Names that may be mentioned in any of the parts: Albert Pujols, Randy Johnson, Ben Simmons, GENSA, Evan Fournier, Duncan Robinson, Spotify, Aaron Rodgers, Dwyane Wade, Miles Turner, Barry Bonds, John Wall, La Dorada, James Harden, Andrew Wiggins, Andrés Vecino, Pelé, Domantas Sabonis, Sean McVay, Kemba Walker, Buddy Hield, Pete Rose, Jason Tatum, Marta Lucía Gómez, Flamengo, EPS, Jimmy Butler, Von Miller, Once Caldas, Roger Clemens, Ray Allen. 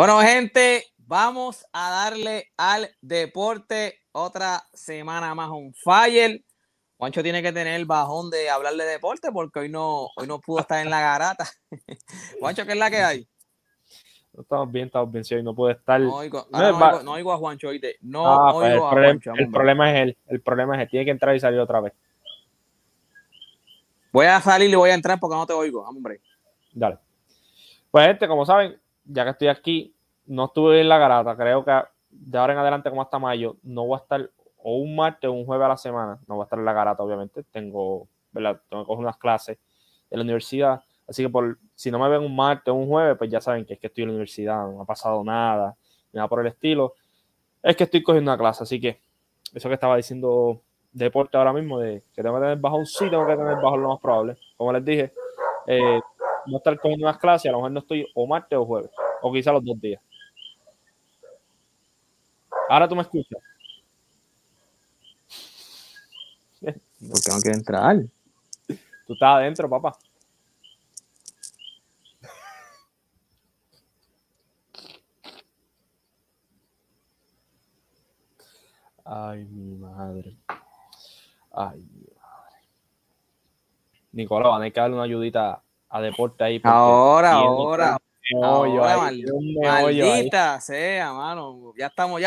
Bueno, gente, vamos a darle al deporte. Otra semana más on fire. Juancho tiene que tener el bajón de hablar de deporte porque hoy no pudo estar en la garata. Juancho, ¿qué es la que hay? No, estamos bien, si hoy no puede estar. No oigo a Juancho hoy. No oigo a Juancho. El problema es él. Tiene que entrar y salir otra vez. Voy a salir y voy a entrar porque no te oigo, hombre. Dale. Pues, gente, como saben, ya que estoy aquí, no estuve en la garata. Creo que de ahora en adelante, como hasta mayo, no voy a estar o un martes o un jueves a la semana. No voy a estar en la garata, obviamente. Tengo que coger unas clases en la universidad. Así que si no me ven un martes o un jueves, pues ya saben que es que estoy en la universidad, no me ha pasado nada, nada por el estilo. Es que estoy cogiendo una clase, así que eso que estaba diciendo deporte ahora mismo, de que tengo que tener bajón, sí tengo que tener bajón lo más probable. Como les dije, no estar cogiendo unas clases, a lo mejor no estoy o martes o jueves, o quizá los dos días. Ahora tú me escuchas. ¿Por qué no quiero entrar? Tú estás adentro, papá. Ay, mi madre. Ay, mi madre. Nicolás, van a darle una ayudita a deporte ahí. Maldita sea, mano. Ya estamos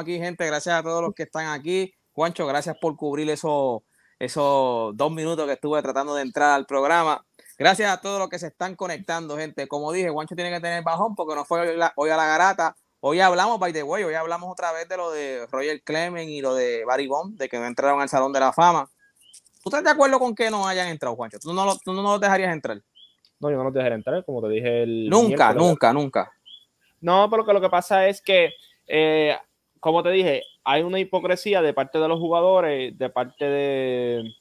aquí, gente. Gracias a todos los que están aquí. Juancho, gracias por cubrir esos 2 minutos que estuve tratando de entrar al programa. Gracias a todos los que se están conectando, gente. Como dije, Juancho tiene que tener bajón porque no fue hoy a la garata. Hoy hablamos, by the way, hoy hablamos otra vez de lo de Roger Clemens y lo de Barry Bonds, de que no entraron al Salón de la Fama. ¿Tú estás de acuerdo con que no hayan entrado, Juancho? ¿Tú no los dejarías entrar? No, yo no los dejaría entrar, como te dije el... Nunca. No, pero lo que pasa es que, como te dije, hay una hipocresía de parte de los jugadores, de parte de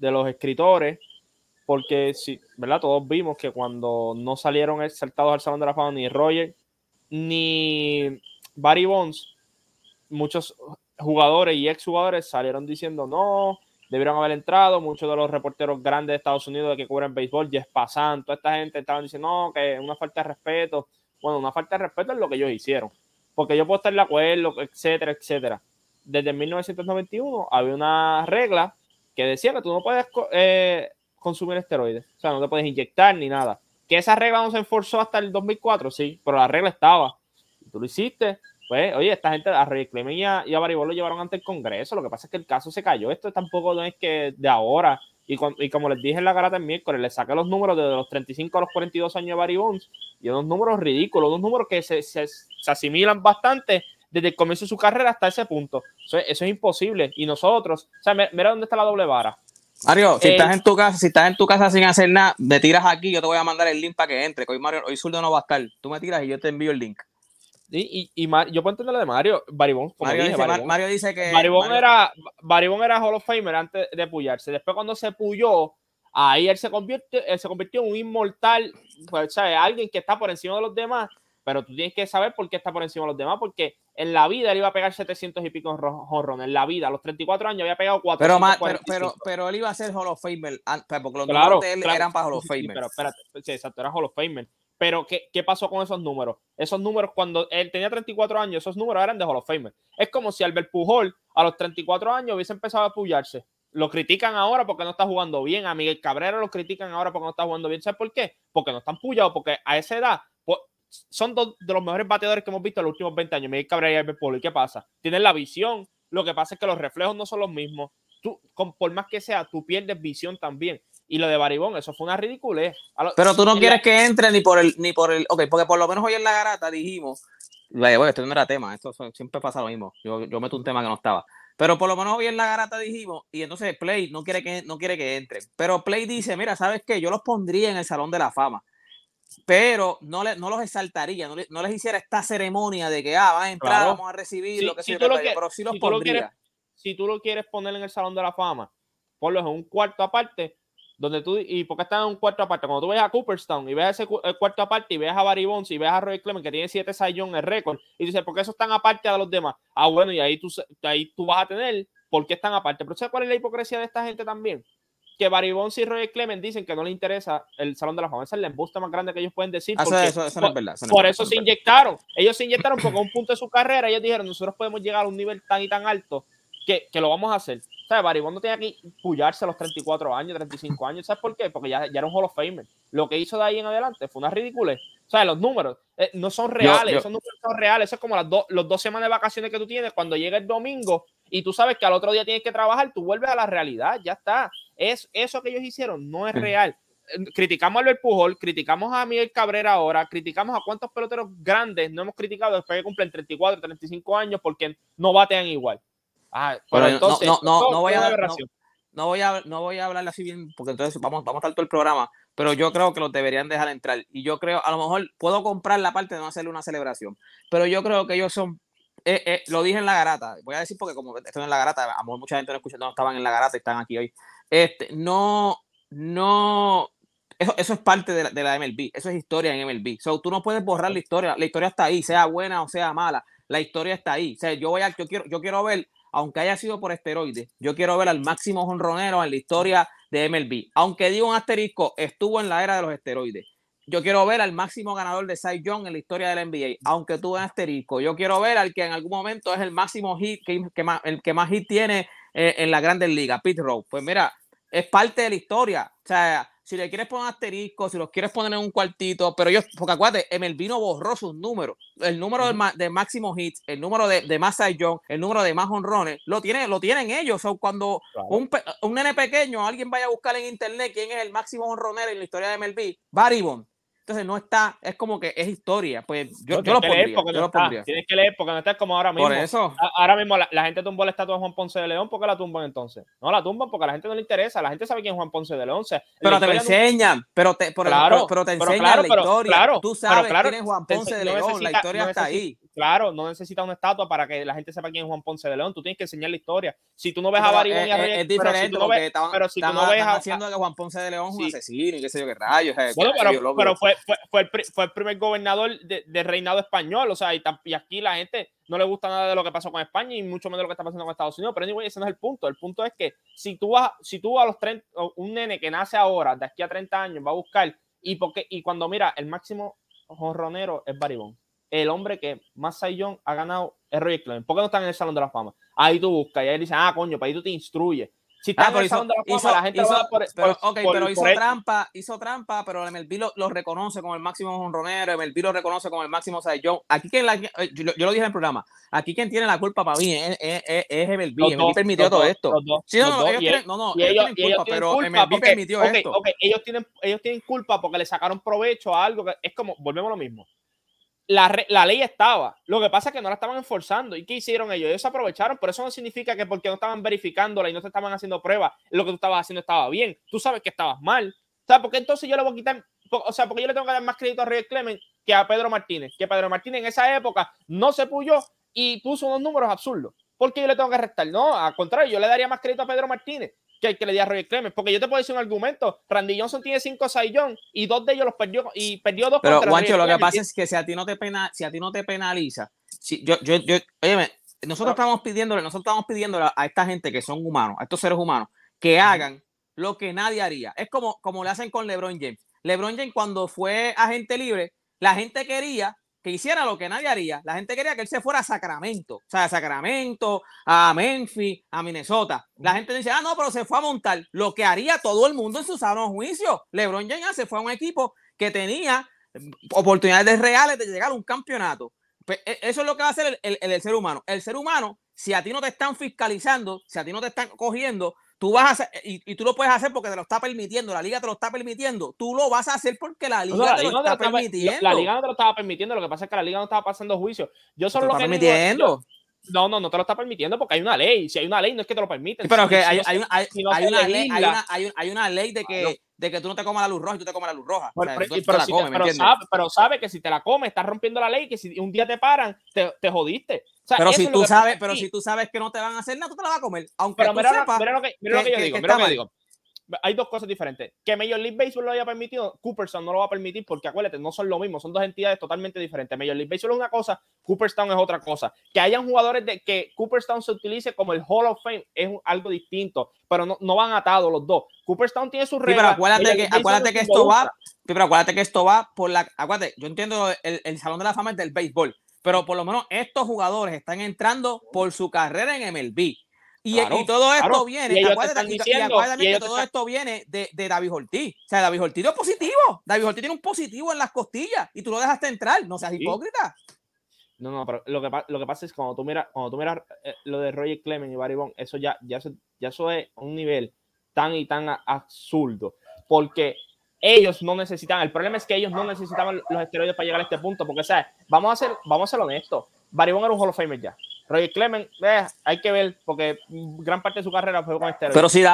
los escritores, porque, sí, ¿verdad? Todos vimos que cuando no salieron exaltados al Salón de la Fama ni Roger ni Barry Bonds, muchos jugadores y exjugadores salieron diciendo no, debieron haber entrado. Muchos de los reporteros grandes de Estados Unidos que cubren béisbol, Jeff Passan, toda esta gente estaban diciendo no, que es una falta de respeto. Bueno, una falta de respeto es lo que ellos hicieron, porque yo puedo estar de acuerdo, etcétera, etcétera. Desde 1991 había una regla que decía que tú no puedes consumir esteroides, o sea, no te puedes inyectar ni nada. Que esa regla no se enforzó hasta el 2004, sí, pero la regla estaba. Tú lo hiciste, pues, oye, esta gente, a Roger Clemens y a Barry Bonds lo llevaron ante el Congreso. Lo que pasa es que el caso se cayó. Esto tampoco no es que de ahora. Y como les dije en la garata el miércoles, les saqué los números de los 35 a los 42 años de Barry Bonds. Y unos números ridículos, unos números que se asimilan bastante desde el comienzo de su carrera hasta ese punto. Eso es imposible. Y nosotros, o sea, mira dónde está la doble vara. Mario, si estás en tu casa sin hacer nada, me tiras aquí, yo te voy a mandar el link para que entre, que hoy Zurdo no va a estar. Tú me tiras y yo te envío el link. Yo puedo entender lo de Mario. Barry Bonds, Mario dice que Barry Bonds era Hall of Famer antes de pullarse. Después cuando se puyó, ahí él se convirtió en un inmortal, pues, ¿sabes? Alguien que está por encima de los demás. Pero tú tienes que saber por qué está por encima de los demás, porque en la vida él iba a pegar 700 y pico jonrones. En la vida, a los 34 años había pegado 445. Pero él iba a ser Hall of Famer, porque los números de él eran para Hall of Famer. Sí, pero espérate, sí, exacto, era Hall of Famer. Pero ¿qué pasó con esos números? Esos números, cuando él tenía 34 años, esos números eran de Hall of Famer. Es como si Albert Pujols a los 34 años hubiese empezado a pullarse. Lo critican ahora porque no está jugando bien. A Miguel Cabrera lo critican ahora porque no está jugando bien. ¿Sabes por qué? Porque no están pullados, porque a esa edad... Pues, son dos de los mejores bateadores que hemos visto en los últimos 20 años, Miguel Cabrera y Albert Pujols. ¿Y qué pasa? Tienen la visión, lo que pasa es que los reflejos no son los mismos. Por más que sea, tú pierdes visión también. Y lo de Barry Bonds, eso fue una ridiculez. Pero tú no quieres que entre ni por el... Ok, porque por lo menos hoy en la garata dijimos... Bueno, esto no era tema, esto siempre pasa lo mismo. Yo meto un tema que no estaba. Pero por lo menos hoy en la garata dijimos, y entonces Play no quiere que entre. Pero Play dice, mira, ¿sabes qué? Yo los pondría en el Salón de la Fama, pero no los exaltaría, no les hiciera esta ceremonia de que vas a entrar, claro, vamos a recibir, si tú lo quieres poner en el Salón de la Fama, ponlo en un cuarto aparte, donde tú, y porque están en un cuarto aparte, cuando tú ves a Cooperstown y ves el cuarto aparte y ves a Barry Bonds y ves a Roger Clemens que tiene 7 Cy Young en récord, y dices, ¿por qué esos están aparte de los demás? Ah, bueno, y ahí tú vas a tener, ¿por qué están aparte? Pero ¿sabes cuál es la hipocresía de esta gente también? que Barry Bonds y Roger Clemens dicen que no les interesa el Salón de la Fama. Esa es la embusta más grande que ellos pueden decir. Eso no es verdad. Por eso se inyectaron. Ellos se inyectaron porque a un punto de su carrera ellos dijeron, nosotros podemos llegar a un nivel tan y tan alto que lo vamos a hacer. ¿Sabes? Barry Bonds no tenía que pullarse a los 34 años, 35 años. ¿Sabes por qué? Porque ya era un Hall of Famer. Lo que hizo de ahí en adelante fue una ridiculez. O sea, los números no son reales. Esos números son reales. Eso es como los 2 semanas de vacaciones que tú tienes cuando llega el domingo y tú sabes que al otro día tienes que trabajar. Tú vuelves a la realidad. Ya está. Eso que ellos hicieron no es real. Criticamos a Albert Pujols, criticamos a Miguel Cabrera ahora, criticamos a cuántos peloteros grandes no hemos criticado después que cumplen 34, 35 años porque no batean igual. Ah, pero entonces, no voy a hablar así bien porque entonces vamos a estar todo el programa, pero yo creo que los deberían dejar entrar y yo creo, a lo mejor puedo comprar la parte de no hacerle una celebración, pero yo creo que ellos son, lo dije en la garata, voy a decir porque como estoy en la garata, a lo mejor mucha gente no escucha, no estaban en la garata y están aquí hoy, eso es parte de la MLB, eso es historia en MLB, so, tú no puedes borrar la historia está ahí, sea buena o sea mala, la historia está ahí, o sea, yo quiero ver, aunque haya sido por esteroides, yo quiero ver al máximo jonronero en la historia de MLB, aunque digo un asterisco, estuvo en la era de los esteroides, yo quiero ver al máximo ganador de Cy Young en la historia del NBA, aunque tuvo un asterisco, yo quiero ver al que en algún momento es el máximo hit, el que más hit tiene en las grandes ligas, Pete Rose, pues mira, es parte de la historia, o sea, si le quieres poner un asterisco, si los quieres poner en un cuartito, pero yo, porque acuérdate, MLB no borró sus números, el número de máximo hits, el número de más Cy Young, el número de más honrones, lo tienen ellos, o cuando claro, un nene pequeño, alguien vaya a buscar en internet quién es el máximo honronero en la historia de MLB, Barry Bonds. Entonces no está, es como que es historia, pues yo lo pondría. Tienes que leer porque no está como ahora mismo. Por eso. Ahora mismo la gente tumbó la estatua de Juan Ponce de León, ¿por qué la tumban entonces? No la tumban porque a la gente no le interesa, la gente sabe quién es Juan Ponce de León. O sea, pero te lo enseñan, pero te enseñan la historia. Claro, tú sabes quién es Juan Ponce de León, la historia está ahí. Claro, no necesita una estatua para que la gente sepa quién es Juan Ponce de León, tú tienes que enseñar la historia. Si tú no ves a Barry Bonds y a Reyes, es diferente, pero si tú no ves haciendo que Juan Ponce de León es un asesino y qué sé yo qué rayos. Bueno, pero fue el primer gobernador del reinado español, o sea, y aquí la gente no le gusta nada de lo que pasó con España y mucho menos de lo que está pasando con Estados Unidos, pero anyway, ese no es el punto. El punto es que si tú a los 30, un nene que nace ahora, de aquí a 30 años, va a buscar, y cuando mira, el máximo jonronero es Barry Bonds, el hombre que más Cy Young ha ganado es Roger Clemens. ¿Por qué no están en el Salón de la Fama? Ahí tú buscas y ahí dicen, coño, para ahí tú te instruyes. Si está en el Salón de la Fama, la gente lo va hizo trampa, pero MLB lo reconoce como el máximo jonronero, MLB lo reconoce como el máximo Cy Young. Aquí yo lo dije en el programa, aquí quien tiene la culpa para mí es MLB. MLB permitió todo esto. Ellos tienen culpa, pero MLB permitió esto. Ellos tienen culpa porque le sacaron provecho a algo que es como, volvemos a lo mismo. La ley estaba, lo que pasa es que no la estaban enforzando. ¿Y qué hicieron ellos? Ellos se aprovecharon, pero eso no significa que porque no estaban verificándola y no te estaban haciendo pruebas, lo que tú estabas haciendo estaba bien. Tú sabes que estabas mal. O sea, porque entonces yo le voy a quitar, o sea, porque yo le tengo que dar más crédito a Roger Clemens que a Pedro Martínez. Que Pedro Martínez en esa época no se puyó y puso unos números absurdos. ¿Por qué yo le tengo que restar? No, al contrario, yo le daría más crédito a Pedro Martínez que el que le di a Roger Clemens, porque yo te puedo decir un argumento, Randy Johnson tiene 5 Cy Young y 2 de ellos los perdió, y perdió 2 contra Roger Clemens. Pero, Juancho, lo que pasa es que si a ti no te penaliza, óyeme, nosotros estamos pidiéndole a esta gente que son humanos, a estos seres humanos, que hagan lo que nadie haría. Es como le hacen con LeBron James. LeBron James, cuando fue agente libre, la gente quería que hiciera lo que nadie haría. La gente quería que él se fuera a Sacramento. O sea, a Sacramento, a Memphis, a Minnesota. La gente dice, no, pero se fue a montar. Lo que haría todo el mundo en su sano juicio. LeBron James se fue a un equipo que tenía oportunidades reales de llegar a un campeonato. Pues eso es lo que va a hacer el ser humano. El ser humano, si a ti no te están fiscalizando, si a ti no te están cogiendo, tú vas a hacer, y tú lo puedes hacer porque te lo está permitiendo, la liga te lo está permitiendo, tú lo vas a hacer porque la liga, o sea, te lo está permitiendo. La liga no te lo estaba permitiendo, lo que pasa es que la liga no estaba pasando juicio. Yo solo no te lo está permitiendo porque hay una ley. Si hay una ley, no es que te lo permiten. Pero que hay una ley de que, de que tú no te comas la luz roja y tú te comes la luz roja. Pero sabe que si te la comes, estás rompiendo la ley, que si un día te paran, te jodiste. O sea, pero si tú sabes que no te van a hacer nada, tú te la vas a comer. Aunque tú sepas que está mal. hay dos cosas diferentes. Que Major League Baseball lo haya permitido, Cooperstown no lo va a permitir, porque acuérdate, no son lo mismo, son dos entidades totalmente diferentes. Major League Baseball es una cosa, Cooperstown es otra cosa. Que hayan jugadores de que Cooperstown se utilice como el Hall of Fame es algo distinto, pero no van atados los dos. Cooperstown tiene sus reglas. Sí, pero acuérdate que esto va por la... Acuérdate, yo entiendo el Salón de la Fama es del béisbol, pero por lo menos estos jugadores están entrando por su carrera en MLB. Y, claro, y todo esto viene, acuérdate que todo esto viene de David Ortiz. O sea, David Ortiz no es positivo. David Ortiz tiene un positivo en las costillas y tú lo dejaste entrar. No seas hipócrita. No, pero lo que pasa es cuando tú miras lo de Roger Clemens y Barry Bonds, eso ya eso es un nivel tan y tan absurdo. Porque ellos no necesitan, el problema es que ellos no necesitaban los esteroides para llegar a este punto. Porque, ¿sabes? Vamos a ser honestos. Barry Bonds era un Hall of Famer ya. Roger Clemens, hay que ver, porque gran parte de su carrera fue con esteroides. Pero si a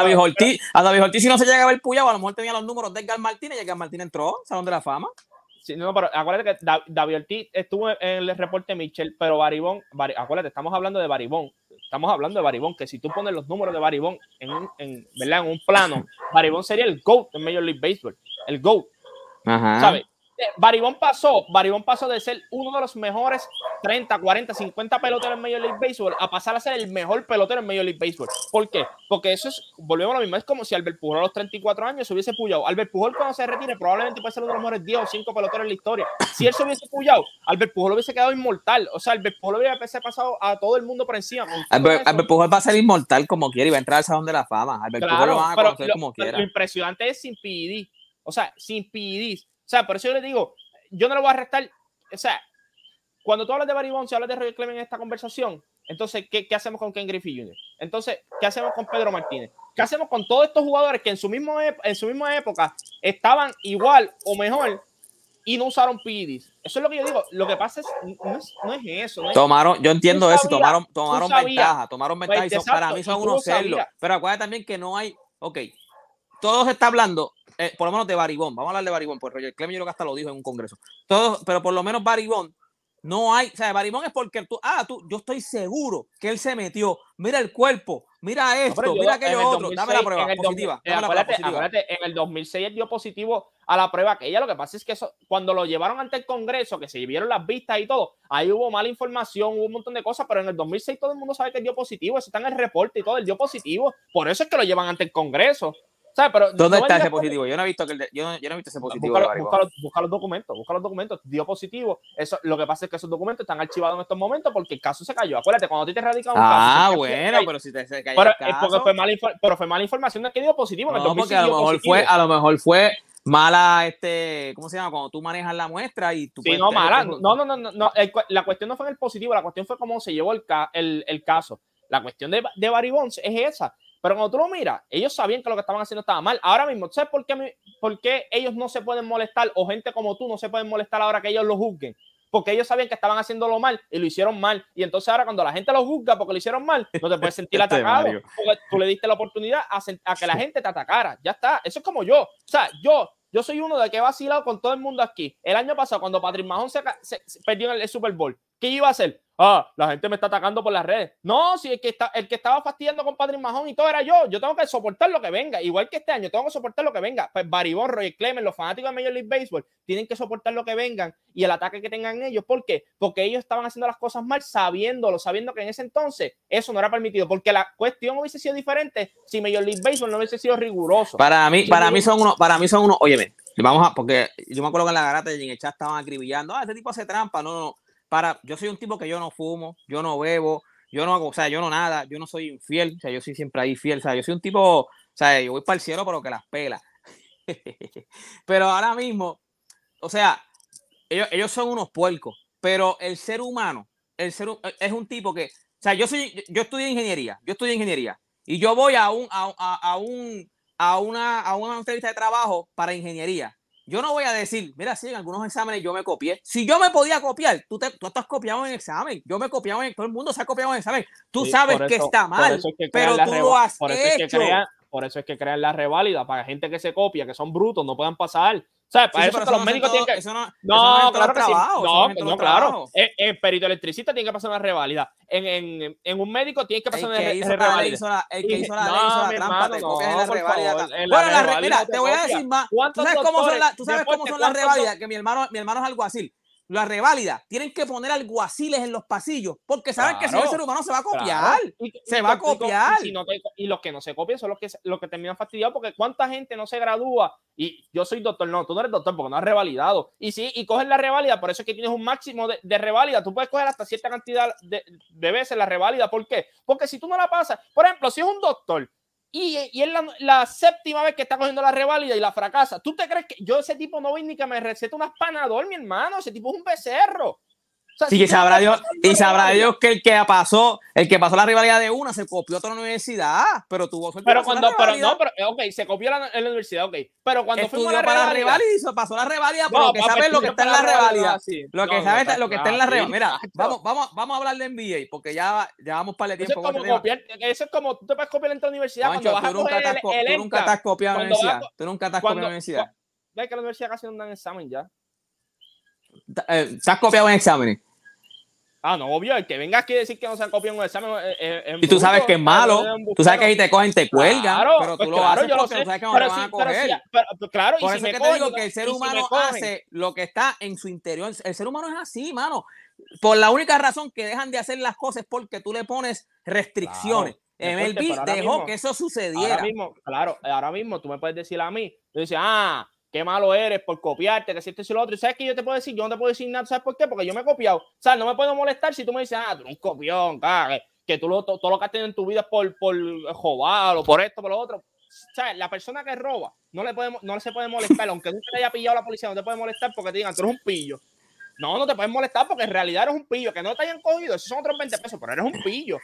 David Ortiz si no se llega a ver Puyao, a lo mejor tenía los números de Edgar Martínez y Edgar Martínez entró, Salón de la Fama. Sí, no, pero acuérdate que David Ortiz estuvo en el reporte Mitchell, pero Barry Bonds, acuérdate, estamos hablando de Barry Bonds, que si tú pones los números de Barry Bonds en un plano, Barry Bonds sería el GOAT en Major League Baseball, el GOAT, ¿sabes? Barry Bonds pasó de ser uno de los mejores 30, 40, 50 peloteros en Major League Baseball a pasar a ser el mejor pelotero en Major League Baseball. ¿Por qué? Porque eso es, volvemos a lo mismo, es como si Albert Pujols a los 34 años se hubiese puyado. Albert Pujols cuando se retire probablemente puede ser uno de los mejores 10 o 5 peloteros en la historia. Si él se hubiese puyado, Albert Pujols hubiese quedado inmortal. O sea, Albert Pujols hubiese pasado a todo el mundo por encima. Albert Pujols va a ser inmortal como quiera y va a entrar al Salón de la Fama. Albert Pujols lo van a conocer como quiera. Lo impresionante es sin PED. O sea, sin PEDs. O sea, por eso yo les digo, yo no lo voy a restar. O sea, cuando tú hablas de Barry Bonds y hablas de Roger Clemens en esta conversación, entonces, ¿qué hacemos con Ken Griffey Jr.? Entonces, ¿qué hacemos con Pedro Martínez? ¿Qué hacemos con todos estos jugadores que en su misma época estaban igual o mejor y no usaron PEDs? Eso es lo que yo digo. Lo que pasa es, no es eso. No es tomaron, yo entiendo eso, sabía, tomaron ventaja. Pues, y exacto, para mí son unos celos. Pero acuérdate también que no hay, ok, todo se está hablando. Por lo menos de Barry Bonds, vamos a hablar de Barry Bonds, porque Roger Clemens yo creo que hasta lo dijo en un congreso. Todos, pero por lo menos Barry Bonds no hay, o sea, Barry Bonds es porque yo estoy seguro que él se metió. Mira el cuerpo, mira esto, no, mira aquello otro. 2006, dame la prueba positiva. Acuérdate, en el 2006 él dio positivo a la prueba aquella. Lo que pasa es que eso, cuando lo llevaron ante el congreso, que se vieron las vistas y todo, ahí hubo mala información, hubo un montón de cosas, pero en el 2006 todo el mundo sabe que él dio positivo, eso está en el reporte y todo, él dio positivo. Por eso es que lo llevan ante el congreso. Pero ¿dónde está ese positivo? Yo no he visto ese positivo. Busca los documentos. Dio positivo. Eso, lo que pasa es que esos documentos están archivados en estos momentos porque el caso se cayó. Acuérdate, cuando a ti te radican un caso. Ah, bueno, pero si te cayó el caso. Pero fue mala información de que dio positivo. No, porque a lo mejor fue mala, ¿cómo se llama? Cuando tú manejas la muestra y tú... Sí, no, mala. No. La cuestión no fue en el positivo, la cuestión fue cómo se llevó el caso. La cuestión de Barry Bonds es esa. Pero cuando tú lo miras, ellos sabían que lo que estaban haciendo estaba mal. Ahora mismo, ¿sabes por qué ellos no se pueden molestar? O gente como tú no se pueden molestar ahora que ellos lo juzguen. Porque ellos sabían que estaban haciéndolo mal y lo hicieron mal. Y entonces ahora cuando la gente lo juzga porque lo hicieron mal, no te puedes sentir atacado. Porque tú le diste la oportunidad a que la gente te atacara. Ya está. Eso es como yo. O sea, yo soy uno de que he vacilado con todo el mundo aquí. El año pasado, cuando Patrick Mahomes se perdió en el Super Bowl, ¿qué iba a hacer? Ah, la gente me está atacando por las redes. No, si el que estaba fastidiando con Patrick Mahomes y todo era yo. Yo tengo que soportar lo que venga. Igual que este año, tengo que soportar lo que venga. Pues Barry Bonds, Roger Clemens, los fanáticos de Major League Baseball tienen que soportar lo que vengan y el ataque que tengan ellos. ¿Por qué? Porque ellos estaban haciendo las cosas mal sabiendo que en ese entonces eso no era permitido. Porque la cuestión hubiese sido diferente si Major League Baseball no hubiese sido riguroso. Para mí son unos. Óyeme, porque yo me acuerdo que en la garata y en el chat estaban acribillando. Este tipo hace trampa. No. Yo soy un tipo que yo no fumo, yo no bebo, yo no hago, o sea, yo no nada, yo no soy infiel, o sea, yo soy siempre ahí fiel, o sea, yo soy un tipo, o sea, yo voy para el cielo pero que las pela. Pero ahora mismo, o sea, ellos son unos puercos, pero el ser humano es un tipo que, o sea, yo estudié ingeniería y yo voy a una entrevista de trabajo para ingeniería. Yo no voy a decir, mira, sí, en algunos exámenes yo me copié. Si yo me podía copiar, tú te has copiado en examen. Yo me he copiado en todo el mundo se ha copiado en examen. Tú sabes que está mal, pero tú lo has hecho. Por eso es que crean la reválida para gente que se copia, que son brutos, no puedan pasar. ¿Sabes? Para eso los médicos tienen que... No, claro que sí. No, claro. En perito-electricista tiene que pasar una reválida. En un médico tiene que pasar una reválida. El que hizo la trampa te copias en la reválida. Bueno, mira, te voy a decir más. Tú sabes cómo son las reválidas, que mi hermano es alguacil. La reválida, tienen que poner alguaciles en los pasillos, porque saben que si no, el ser humano se va a copiar, se va a copiar. Y los que no se copian son los que terminan fastidiados, porque cuánta gente no se gradúa, y yo soy doctor, no, tú no eres doctor porque no has revalidado, y sí, y coges la reválida, por eso es que tienes un máximo de reválida, tú puedes coger hasta cierta cantidad de veces la reválida, ¿por qué? Porque si tú no la pasas, por ejemplo, si es un doctor, y es la séptima vez que está cogiendo la reválida y la fracasa. ¿Tú te crees que yo ese tipo no voy ni que me receta unas Panadol, mi hermano? Ese tipo es un becerro. O sea, sí, si sabrá Dios que el que pasó la rivalidad de una se copió a otra universidad, pero tuvo suerte. Se copió en la universidad, ok. Pero cuando fuimos a la rivalidad, pasó la rivalidad, pero que saben lo que está en la rivalidad. Lo que saben lo que está en la rivalidad. Mira, vamos a hablar de NBA, porque ya vamos para el tiempo. Eso es como tú te puedes copiar en tu universidad cuando vas a coger el. Tú nunca te has copiado en la universidad. Ves que la universidad casi no dan examen ya. ¿Te has copiado en exámenes? Ah, no, obvio, el que venga aquí a decir que no se han copiado en un examen. Y tú sabes que es malo, tú sabes que ahí te cogen, te cuelgan, claro, pero tú pues lo haces porque sabes que no te van a coger. Claro, por eso es que te digo que el ser humano hace lo que está en su interior. El ser humano es así, mano. Por la única razón que dejan de hacer las cosas es porque tú le pones restricciones. Claro. MLB dejó que eso sucediera. Ahora mismo tú me puedes decir a mí, tú dices, qué malo eres por copiarte, que si esto y lo otro. ¿Y sabes qué yo te puedo decir? Yo no te puedo decir nada. ¿Sabes por qué? Porque yo me he copiado. O sea, no me puedo molestar si tú me dices, tú eres un copión, que tú todo lo que has tenido en tu vida es por jobar o por esto, por lo otro. O sea, la persona que roba no se puede molestar. Aunque tú te haya pillado la policía, no te puede molestar porque te digan, tú eres un pillo. No te puedes molestar porque en realidad eres un pillo. Que no te hayan cogido, esos son otros 20 pesos, pero eres un pillo.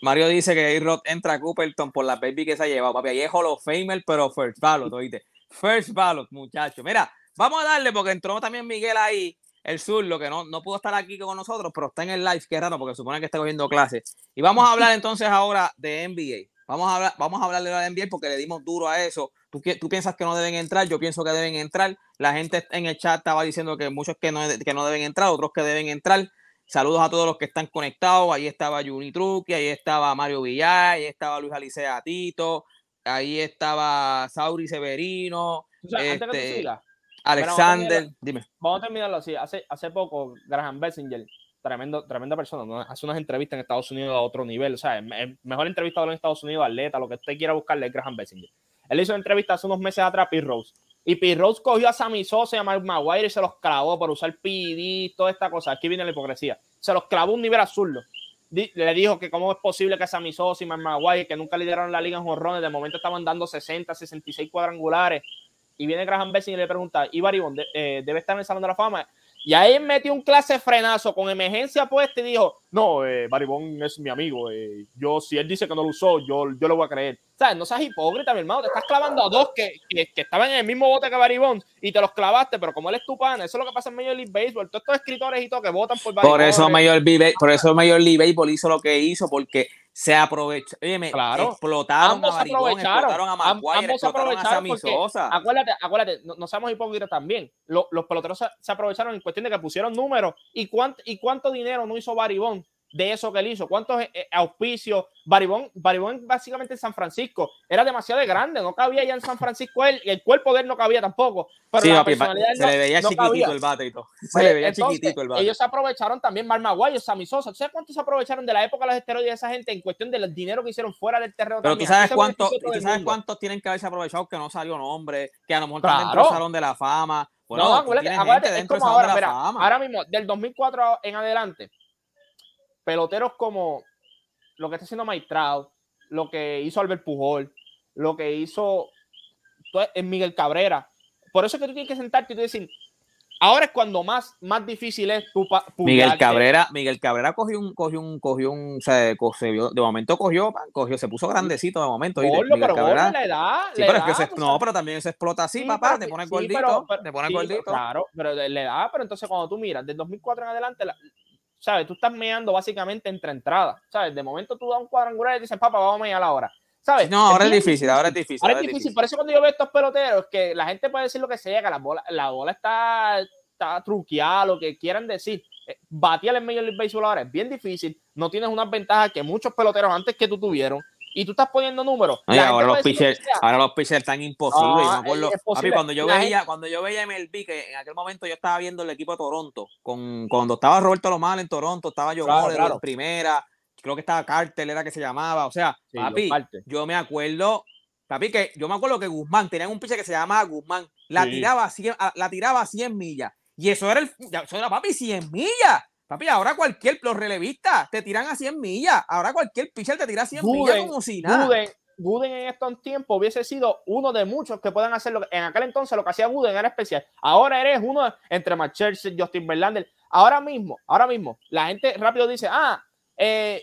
Mario dice que A-Rod entra a Cooperton por la baby que se ha llevado. Papi, ahí es Hall of Famer, pero first ballot, oíste. First ballot, muchachos. Mira, vamos a darle porque entró también Miguel ahí, el zurdo, que no pudo estar aquí con nosotros, pero está en el live, qué raro, porque supone que está cogiendo clases. Y vamos a hablar entonces ahora de NBA. Vamos a hablar de la NBA porque le dimos duro a eso. Tú piensas que no deben entrar, yo pienso que deben entrar. La gente en el chat estaba diciendo que muchos que no deben entrar, otros que deben entrar. Saludos a todos los que están conectados. Ahí estaba Juni Truqui, ahí estaba Mario Villar, ahí estaba Luis Alicea Tito. Ahí estaba Sauri Severino, antes que tú sigas, Alexander, dime. Vamos a terminarlo así. Hace poco, Graham Bensinger, tremenda persona, ¿no? Hace unas entrevistas en Estados Unidos a otro nivel. O sea, el mejor entrevistador en Estados Unidos, atleta, lo que usted quiera buscarle es Graham Bensinger. Él hizo una entrevista hace unos meses atrás a Pete Rose. Y Pete Rose cogió a Sammy Sosa y a Mark McGwire y se los clavó por usar PD, toda esta cosa. Aquí viene la hipocresía. Se los clavó un nivel absurdo. Le dijo que cómo es posible que Sammy Sosa y Mark McGwire, que nunca lideraron la liga en jonrones, de momento estaban dando 60, 66 cuadrangulares. Y viene Graham Bensinger y le pregunta, ¿y Barry Bonds debe estar en el Salón de la Fama? Y ahí metió un clase frenazo con emergencia puesta y dijo, no, Barry Bonds es mi amigo. Yo, si él dice que no lo usó, yo lo voy a creer. ¿Sabes? No seas hipócrita, mi hermano. Te estás clavando a dos que estaban en el mismo bote que Barry Bonds y te los clavaste, pero como él es tu pana, eso es lo que pasa en Major League Baseball. Todos estos escritores y todo que votan por Barry Bonds. Por eso Major League Baseball hizo lo que hizo, porque se aprovechó. Oye, claro, explotaron a Barry Bonds, explotaron a McGwire, explotaron a Sammy Sosa. Acuérdate, no seamos hipócritas también. Los peloteros se aprovecharon en cuestión de que pusieron números. ¿Y cuánto dinero no hizo Barry Bonds de eso que él hizo? ¿Cuántos auspicios? Barry Bonds básicamente en San Francisco era demasiado de grande, no cabía ya en San Francisco él, el cuerpo de él no cabía tampoco, pero sí, la personalidad se le veía chiquitito el bate y todo. Ellos se aprovecharon también, Mark McGwire, Sammy Sosa, ¿tú sabes cuántos se aprovecharon de la época de los esteroides de esa gente en cuestión del dinero que hicieron fuera del terreno? Pero también, ¿tú sabes cuántos tienen que haberse aprovechado que no salió nombre, que a lo mejor también entró al Salón de la Fama? Bueno, no, acuérdate, es como ahora, mira, ahora mismo, del 2004 en adelante, peloteros como lo que está haciendo Mike Trout, lo que hizo Albert Pujols, lo que hizo Miguel Cabrera. Por eso es que tú tienes que sentarte y decir, ahora es cuando más difícil es tu Miguel Cabrera cogió, se puso grandecito de momento. Pero la edad. Sí, pero es que pero también se explota así, sí, papá, te pone gordito, te pone gordito. Claro, pero la edad, pero entonces cuando tú miras, del 2004 en adelante, ¿sabes? Tú estás meando básicamente entre entradas, ¿sabes? De momento tú das un cuadrangular y dices, papá, vamos a mear ahora. ¿Sabes? No, ahora es difícil, ahora es difícil. Ahora es difícil. Por eso cuando yo veo estos peloteros, que la gente puede decir lo que se llega, la bola está truqueada, lo que quieran decir. Batear en Major League Baseball ahora es bien difícil. No tienes unas ventajas que muchos peloteros antes que tú tuvieron. Y tú estás poniendo números. Oye, ahora los pitchers están imposibles. Cuando yo veía MLB, que en aquel momento yo estaba viendo el equipo de Toronto, cuando estaba Roberto Lomar en Toronto, estaba yo en primera, creo que estaba Carter, era que se llamaba. O sea, sí, papi, yo me acuerdo que Guzmán, tenían un pitcher que se llamaba Guzmán, la tiraba a 100 millas. Y eso era papi, 100 millas. Papi, ahora los relevistas te tiran a 100 millas. Ahora cualquier pitcher te tira a 100 millas como si nada. Gooden en estos tiempos hubiese sido uno de muchos que puedan hacerlo. En aquel entonces lo que hacía Gooden era especial. Ahora eres uno entre Max Scherzer, Justin Verlander. Ahora mismo, la gente rápido dice,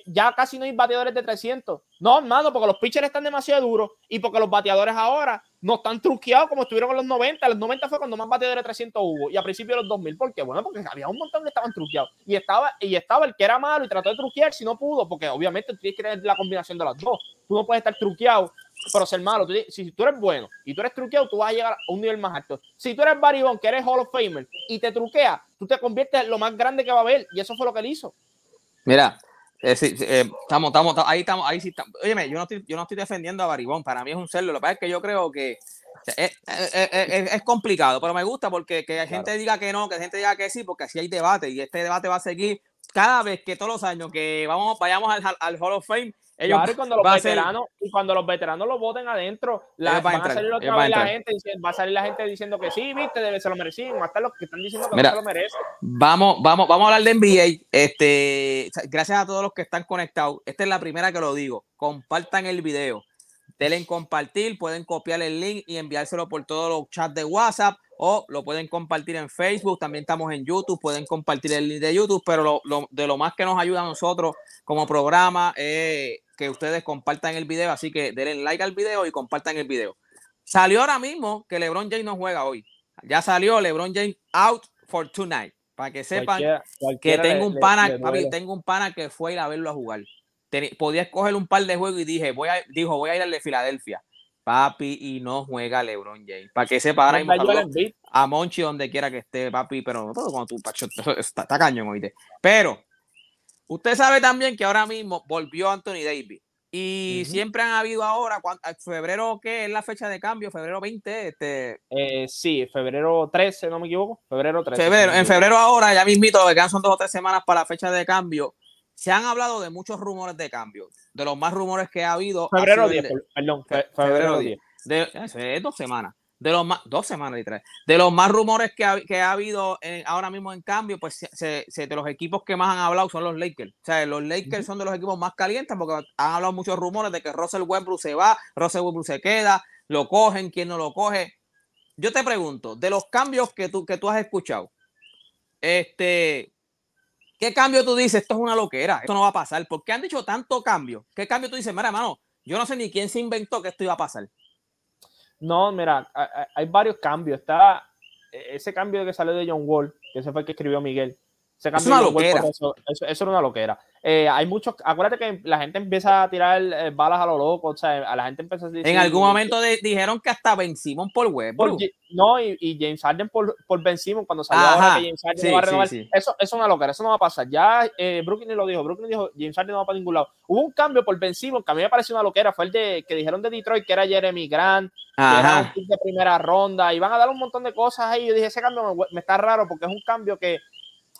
ya casi no hay bateadores de 300. No, hermano, porque los pitchers están demasiado duros y porque los bateadores ahora no están truqueados como estuvieron en los 90. En los 90 fue cuando más bateadores de 300 hubo y a principios de los 2000. ¿Por qué? Bueno, porque había un montón que estaban truqueados y estaba el que era malo y trató de truquear si no pudo, porque obviamente tienes que tener la combinación de las dos. Tú no puedes estar truqueado pero ser malo. Si tú eres bueno y tú eres truqueado, tú vas a llegar a un nivel más alto. Si tú eres Barry Bonds, que eres Hall of Famer, y te truqueas, tú te conviertes en lo más grande que va a haber, y eso fue lo que él hizo. Mira, ahí sí estamos. Óyeme, yo no estoy defendiendo a Barry Bonds, para mí es un cerdo. Lo que pasa es que yo creo que es complicado, pero me gusta porque que gente diga que no, que gente diga que sí, porque así hay debate y este debate va a seguir cada vez que todos los años que vayamos al Hall of Fame. Y cuando los veteranos lo voten adentro, va a salir la gente diciendo que sí, viste, se lo merecen, más están los que están diciendo que no se lo merecen. Vamos a hablar de NBA. Gracias a todos los que están conectados. Esta es la primera que lo digo. Compartan el video. Denle en compartir, pueden copiar el link y enviárselo por todos los chats de WhatsApp o lo pueden compartir en Facebook. También estamos en YouTube, pueden compartir el link de YouTube, pero de lo más que nos ayuda a nosotros como programa que ustedes compartan el video, así que denle like al video y compartan el video. Salió ahora mismo que LeBron James no juega hoy. Ya salió LeBron James out for tonight, para que sepan cualquiera que tengo un pana que fue a ir a verlo a jugar. Podía escoger un par de juegos y dijo voy a ir al de Filadelfia. Papi, y no juega LeBron James. Para que sepa, ahora mismo a Monchi donde quiera que esté, papi, pero no todo con tu pacho, está cañón, oíste. Pero usted sabe también que ahora mismo volvió Anthony Davis. Y siempre han habido ahora, febrero, ¿qué es la fecha de cambio? ¿Febrero 20? Febrero 13, no me equivoco. Febrero 13. En febrero ahora, ya mismito, lo que quedan son 2 o 3 semanas para la fecha de cambio. Se han hablado de muchos rumores de cambio. De los más rumores que ha habido. Febrero 10. De 2 semanas. De los más, 2 semanas y 3. De los más rumores que ha habido ahora mismo en cambio, pues de los equipos que más han hablado son los Lakers. O sea, los Lakers son de los equipos más calientes porque han hablado muchos rumores de que Russell Westbrook se va, Russell Westbrook se queda, lo cogen, quién no lo coge. Yo te pregunto, de los cambios que tú has escuchado, ¿qué cambio tú dices? Esto es una loquera, esto no va a pasar. ¿Por qué han dicho tanto cambio? ¿Qué cambio tú dices? Mira, hermano, yo no sé ni quién se inventó que esto iba a pasar. No, mira, hay varios cambios. Está ese cambio que salió de John Wall, que ese fue el que escribió Miguel. Es una loquera. Eso era una loquera. Hay muchos. Acuérdate que la gente empieza a tirar balas a lo loco. O sea, a la gente empieza a decir. En algún momento dijeron que hasta Ben Simmons por Westbrook. Y James Harden por Ben Simmons cuando salió. Ahora que James Harden no va a renovar. Sí. Eso es una loquera. Eso no va a pasar. Ya Brooklyn lo dijo. Brooklyn dijo: James Harden no va para ningún lado. Hubo un cambio por Ben Simmons que a mí me pareció una loquera. Fue el que dijeron de Detroit, que era Jeremy Grant, que era de primera ronda. Y van a dar un montón de cosas ahí. Yo dije: ese cambio me está raro porque es un cambio que.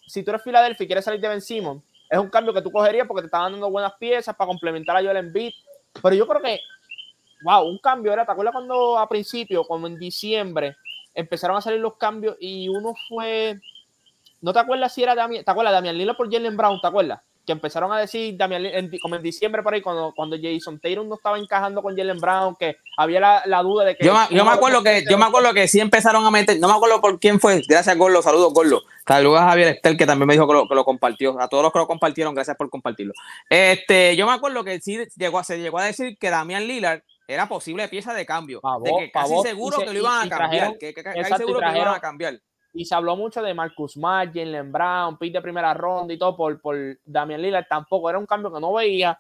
Si tú eres Filadelfia y quieres salir de Ben Simmons, es un cambio que tú cogerías porque te estaban dando buenas piezas para complementar a Joel Embiid. Pero yo creo que, un cambio era, ¿te acuerdas cuando a principio, como en diciembre, empezaron a salir los cambios y uno fue, no te acuerdas si era Damian Lillard por Jaylen Brown, ¿te acuerdas? Que empezaron a decir, como en diciembre por ahí, cuando Jason Tatum no estaba encajando con Jaylen Brown, que había la duda de que... Yo me acuerdo que sí empezaron a meter, no me acuerdo por quién fue, gracias Gorlo, saludos Gorlo, saludos a Javier Estel, que también me dijo que lo compartió, a todos los que lo compartieron, gracias por compartirlo. Yo me acuerdo que sí se llegó a decir que Damian Lillard era posible pieza de cambio, casi seguro que lo iban a cambiar. Y se habló mucho de Marcus Smart, Jaylen Brown, pick de primera ronda y todo por Damian Lillard. Tampoco era un cambio que no veía.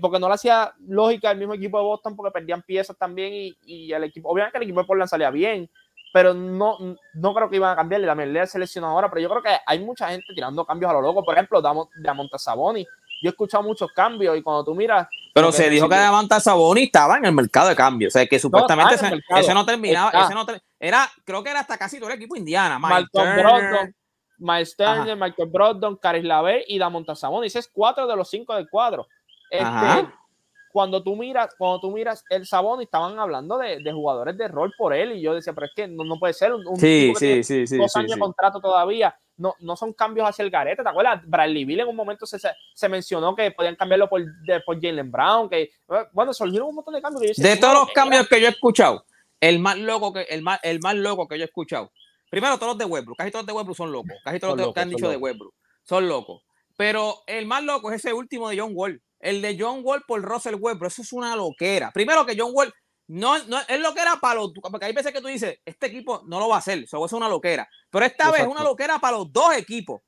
porque no le hacía lógica el mismo equipo de Boston, porque perdían piezas también y el equipo, obviamente el equipo de Portland salía bien, pero no creo que iban a cambiarle. También le seleccionado ahora, pero yo creo que hay mucha gente tirando cambios a lo loco. Por ejemplo, Domantas Sabonis, yo he escuchado muchos cambios y cuando tú miras... Pero se dijo que Domantas Sabonis estaba en el mercado de cambio, o sea, que supuestamente ese no terminaba, creo que era hasta casi todo el equipo Indiana. Miles Turner, Michael Brogdon, Caris LeVert y Domantas Sabonis, es 4 de los 5 del cuadro. Cuando tú miras el Sabonis, estaban hablando de jugadores de rol por él, y yo decía, pero es que no puede ser un tipo que tiene dos años de contrato todavía. No son cambios hacia el garete, ¿te acuerdas? Bradley Beal en un momento se mencionó que podían cambiarlo por Jaylen Brown, que bueno, surgieron un montón de cambios. De todos los cambios que yo he escuchado, el más loco que yo he escuchado. Primero, todos los de Westbrook, casi todos los de Westbrook son locos, casi todos los que han dicho de Westbrook son locos. Pero el más loco es ese último de John Wall. El de John Wall por Russell Westbrook, eso es una loquera. Primero que John Wall no es loquera para los... Porque hay veces que tú dices, este equipo no lo va a hacer, eso es una loquera. Pero esta vez es una loquera para los dos equipos.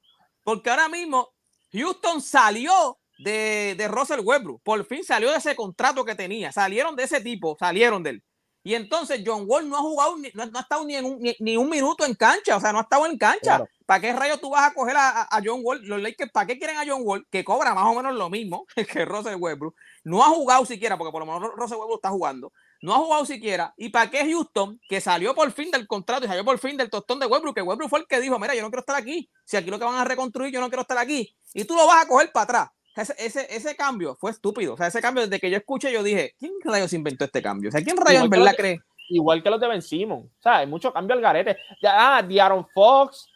Porque ahora mismo Houston salió de Russell Westbrook. Por fin salió de ese contrato que tenía. Salieron de ese tipo, salieron de él. Y entonces John Wall no ha jugado, no ha estado ni un minuto en cancha. O sea, no ha estado en cancha. Claro. ¿Para qué rayos tú vas a coger a John Wall? Los Lakers, ¿para qué quieren a John Wall? Que cobra más o menos lo mismo que Russell Westbrook. No ha jugado siquiera, porque por lo menos Russell Westbrook está jugando. No ha jugado siquiera. ¿Y para qué Houston, que salió por fin del contrato y salió por fin del tostón de Westbrook? Que Westbrook fue el que dijo, mira, yo no quiero estar aquí. Si aquí lo que van a reconstruir, yo no quiero estar aquí. Y tú lo vas a coger para atrás. Ese cambio fue estúpido. O sea, ese cambio, desde que yo escuché, yo dije, ¿quién rayos inventó este cambio? O sea, ¿quién rayos en verdad cree? Igual que los de Ben Simmons. O sea, hay mucho cambio al garete. De'Aaron Fox,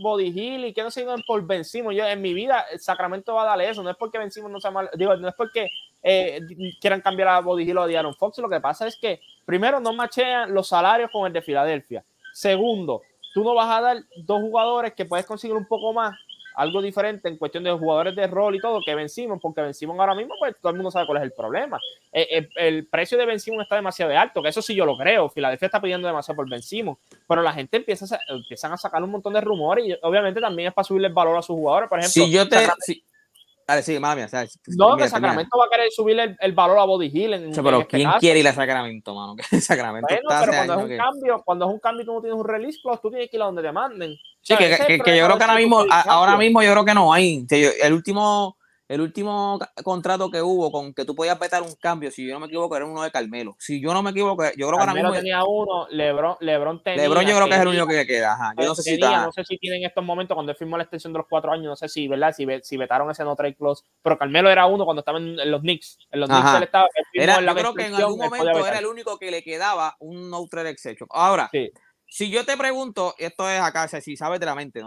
Buddy Hield y que no se iban por Ben Simmons. Yo en mi vida, Sacramento va a darle eso. No es porque Ben Simmons no sea mal, digo, no es porque quieran cambiar a Buddy Hield o a De'Aaron Fox. Lo que pasa es que, primero, no machean los salarios con el de Filadelfia. Segundo, tú no vas a dar dos jugadores que puedes conseguir un poco más, algo diferente en cuestión de jugadores de rol y todo, que Ben Simmons, porque Ben Simmons ahora mismo, pues todo el mundo sabe cuál es el problema. El precio de Ben Simmons está demasiado alto, que eso sí yo lo creo. Filadelfia está pidiendo demasiado por Ben Simmons, pero la gente empiezan a sacar un montón de rumores y obviamente también es para subirle el valor a sus jugadores. Por ejemplo, Sacramento va a querer subirle el valor a Buddy Hield. Pero ¿quién quiere ir a Sacramento, mano? Sacramento está pero cuando es un cambio tú no tienes un release clause, tú tienes que ir a donde te manden. Sí, que yo creo que ahora mismo yo creo que no hay. El último contrato que hubo con que tú podías vetar un cambio, si yo no me equivoco, era uno de Carmelo. Si yo no me equivoco, yo creo que ahora mismo... Carmelo tenía uno, LeBron tenía... LeBron yo creo que es el único que queda. Ajá. No sé si tienen estos momentos, cuando firmó la extensión de los 4 años, no sé si, ¿verdad? Si vetaron ese no trade clause. Pero Carmelo era uno cuando estaba en los Knicks. En los Knicks él estaba... Yo creo que en algún momento era el único que le quedaba un no trade exception. Ahora... Sí. Si yo te pregunto, esto es acá, si sabes de la mente,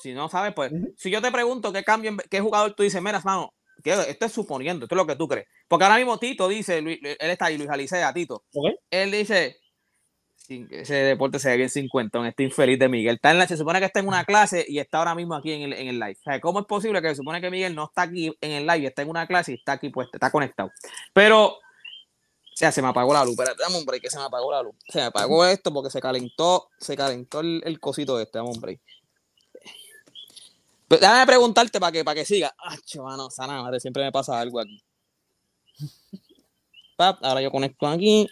si no sabes, pues, si yo te pregunto qué jugador tú dices, mira, mano, esto es suponiendo, esto es lo que tú crees. Porque ahora mismo Tito dice, él está ahí, Luis Alicea, Tito. Okay. Él dice, ese deporte se ve bien 50, este infeliz de Miguel. Se supone que está en una clase y está ahora mismo aquí en el live. O sea, ¿cómo es posible que se supone que Miguel no está aquí en el live y está en una clase y está aquí, pues, está conectado? Pero... O sea, se me apagó la luz. Espérate, dame un break, que se me apagó la luz. Se me apagó esto porque se calentó el cosito este, dame un break. Pero déjame preguntarte para que siga. Ah, chavano, sana madre, siempre me pasa algo aquí. Pap, ahora yo conecto aquí.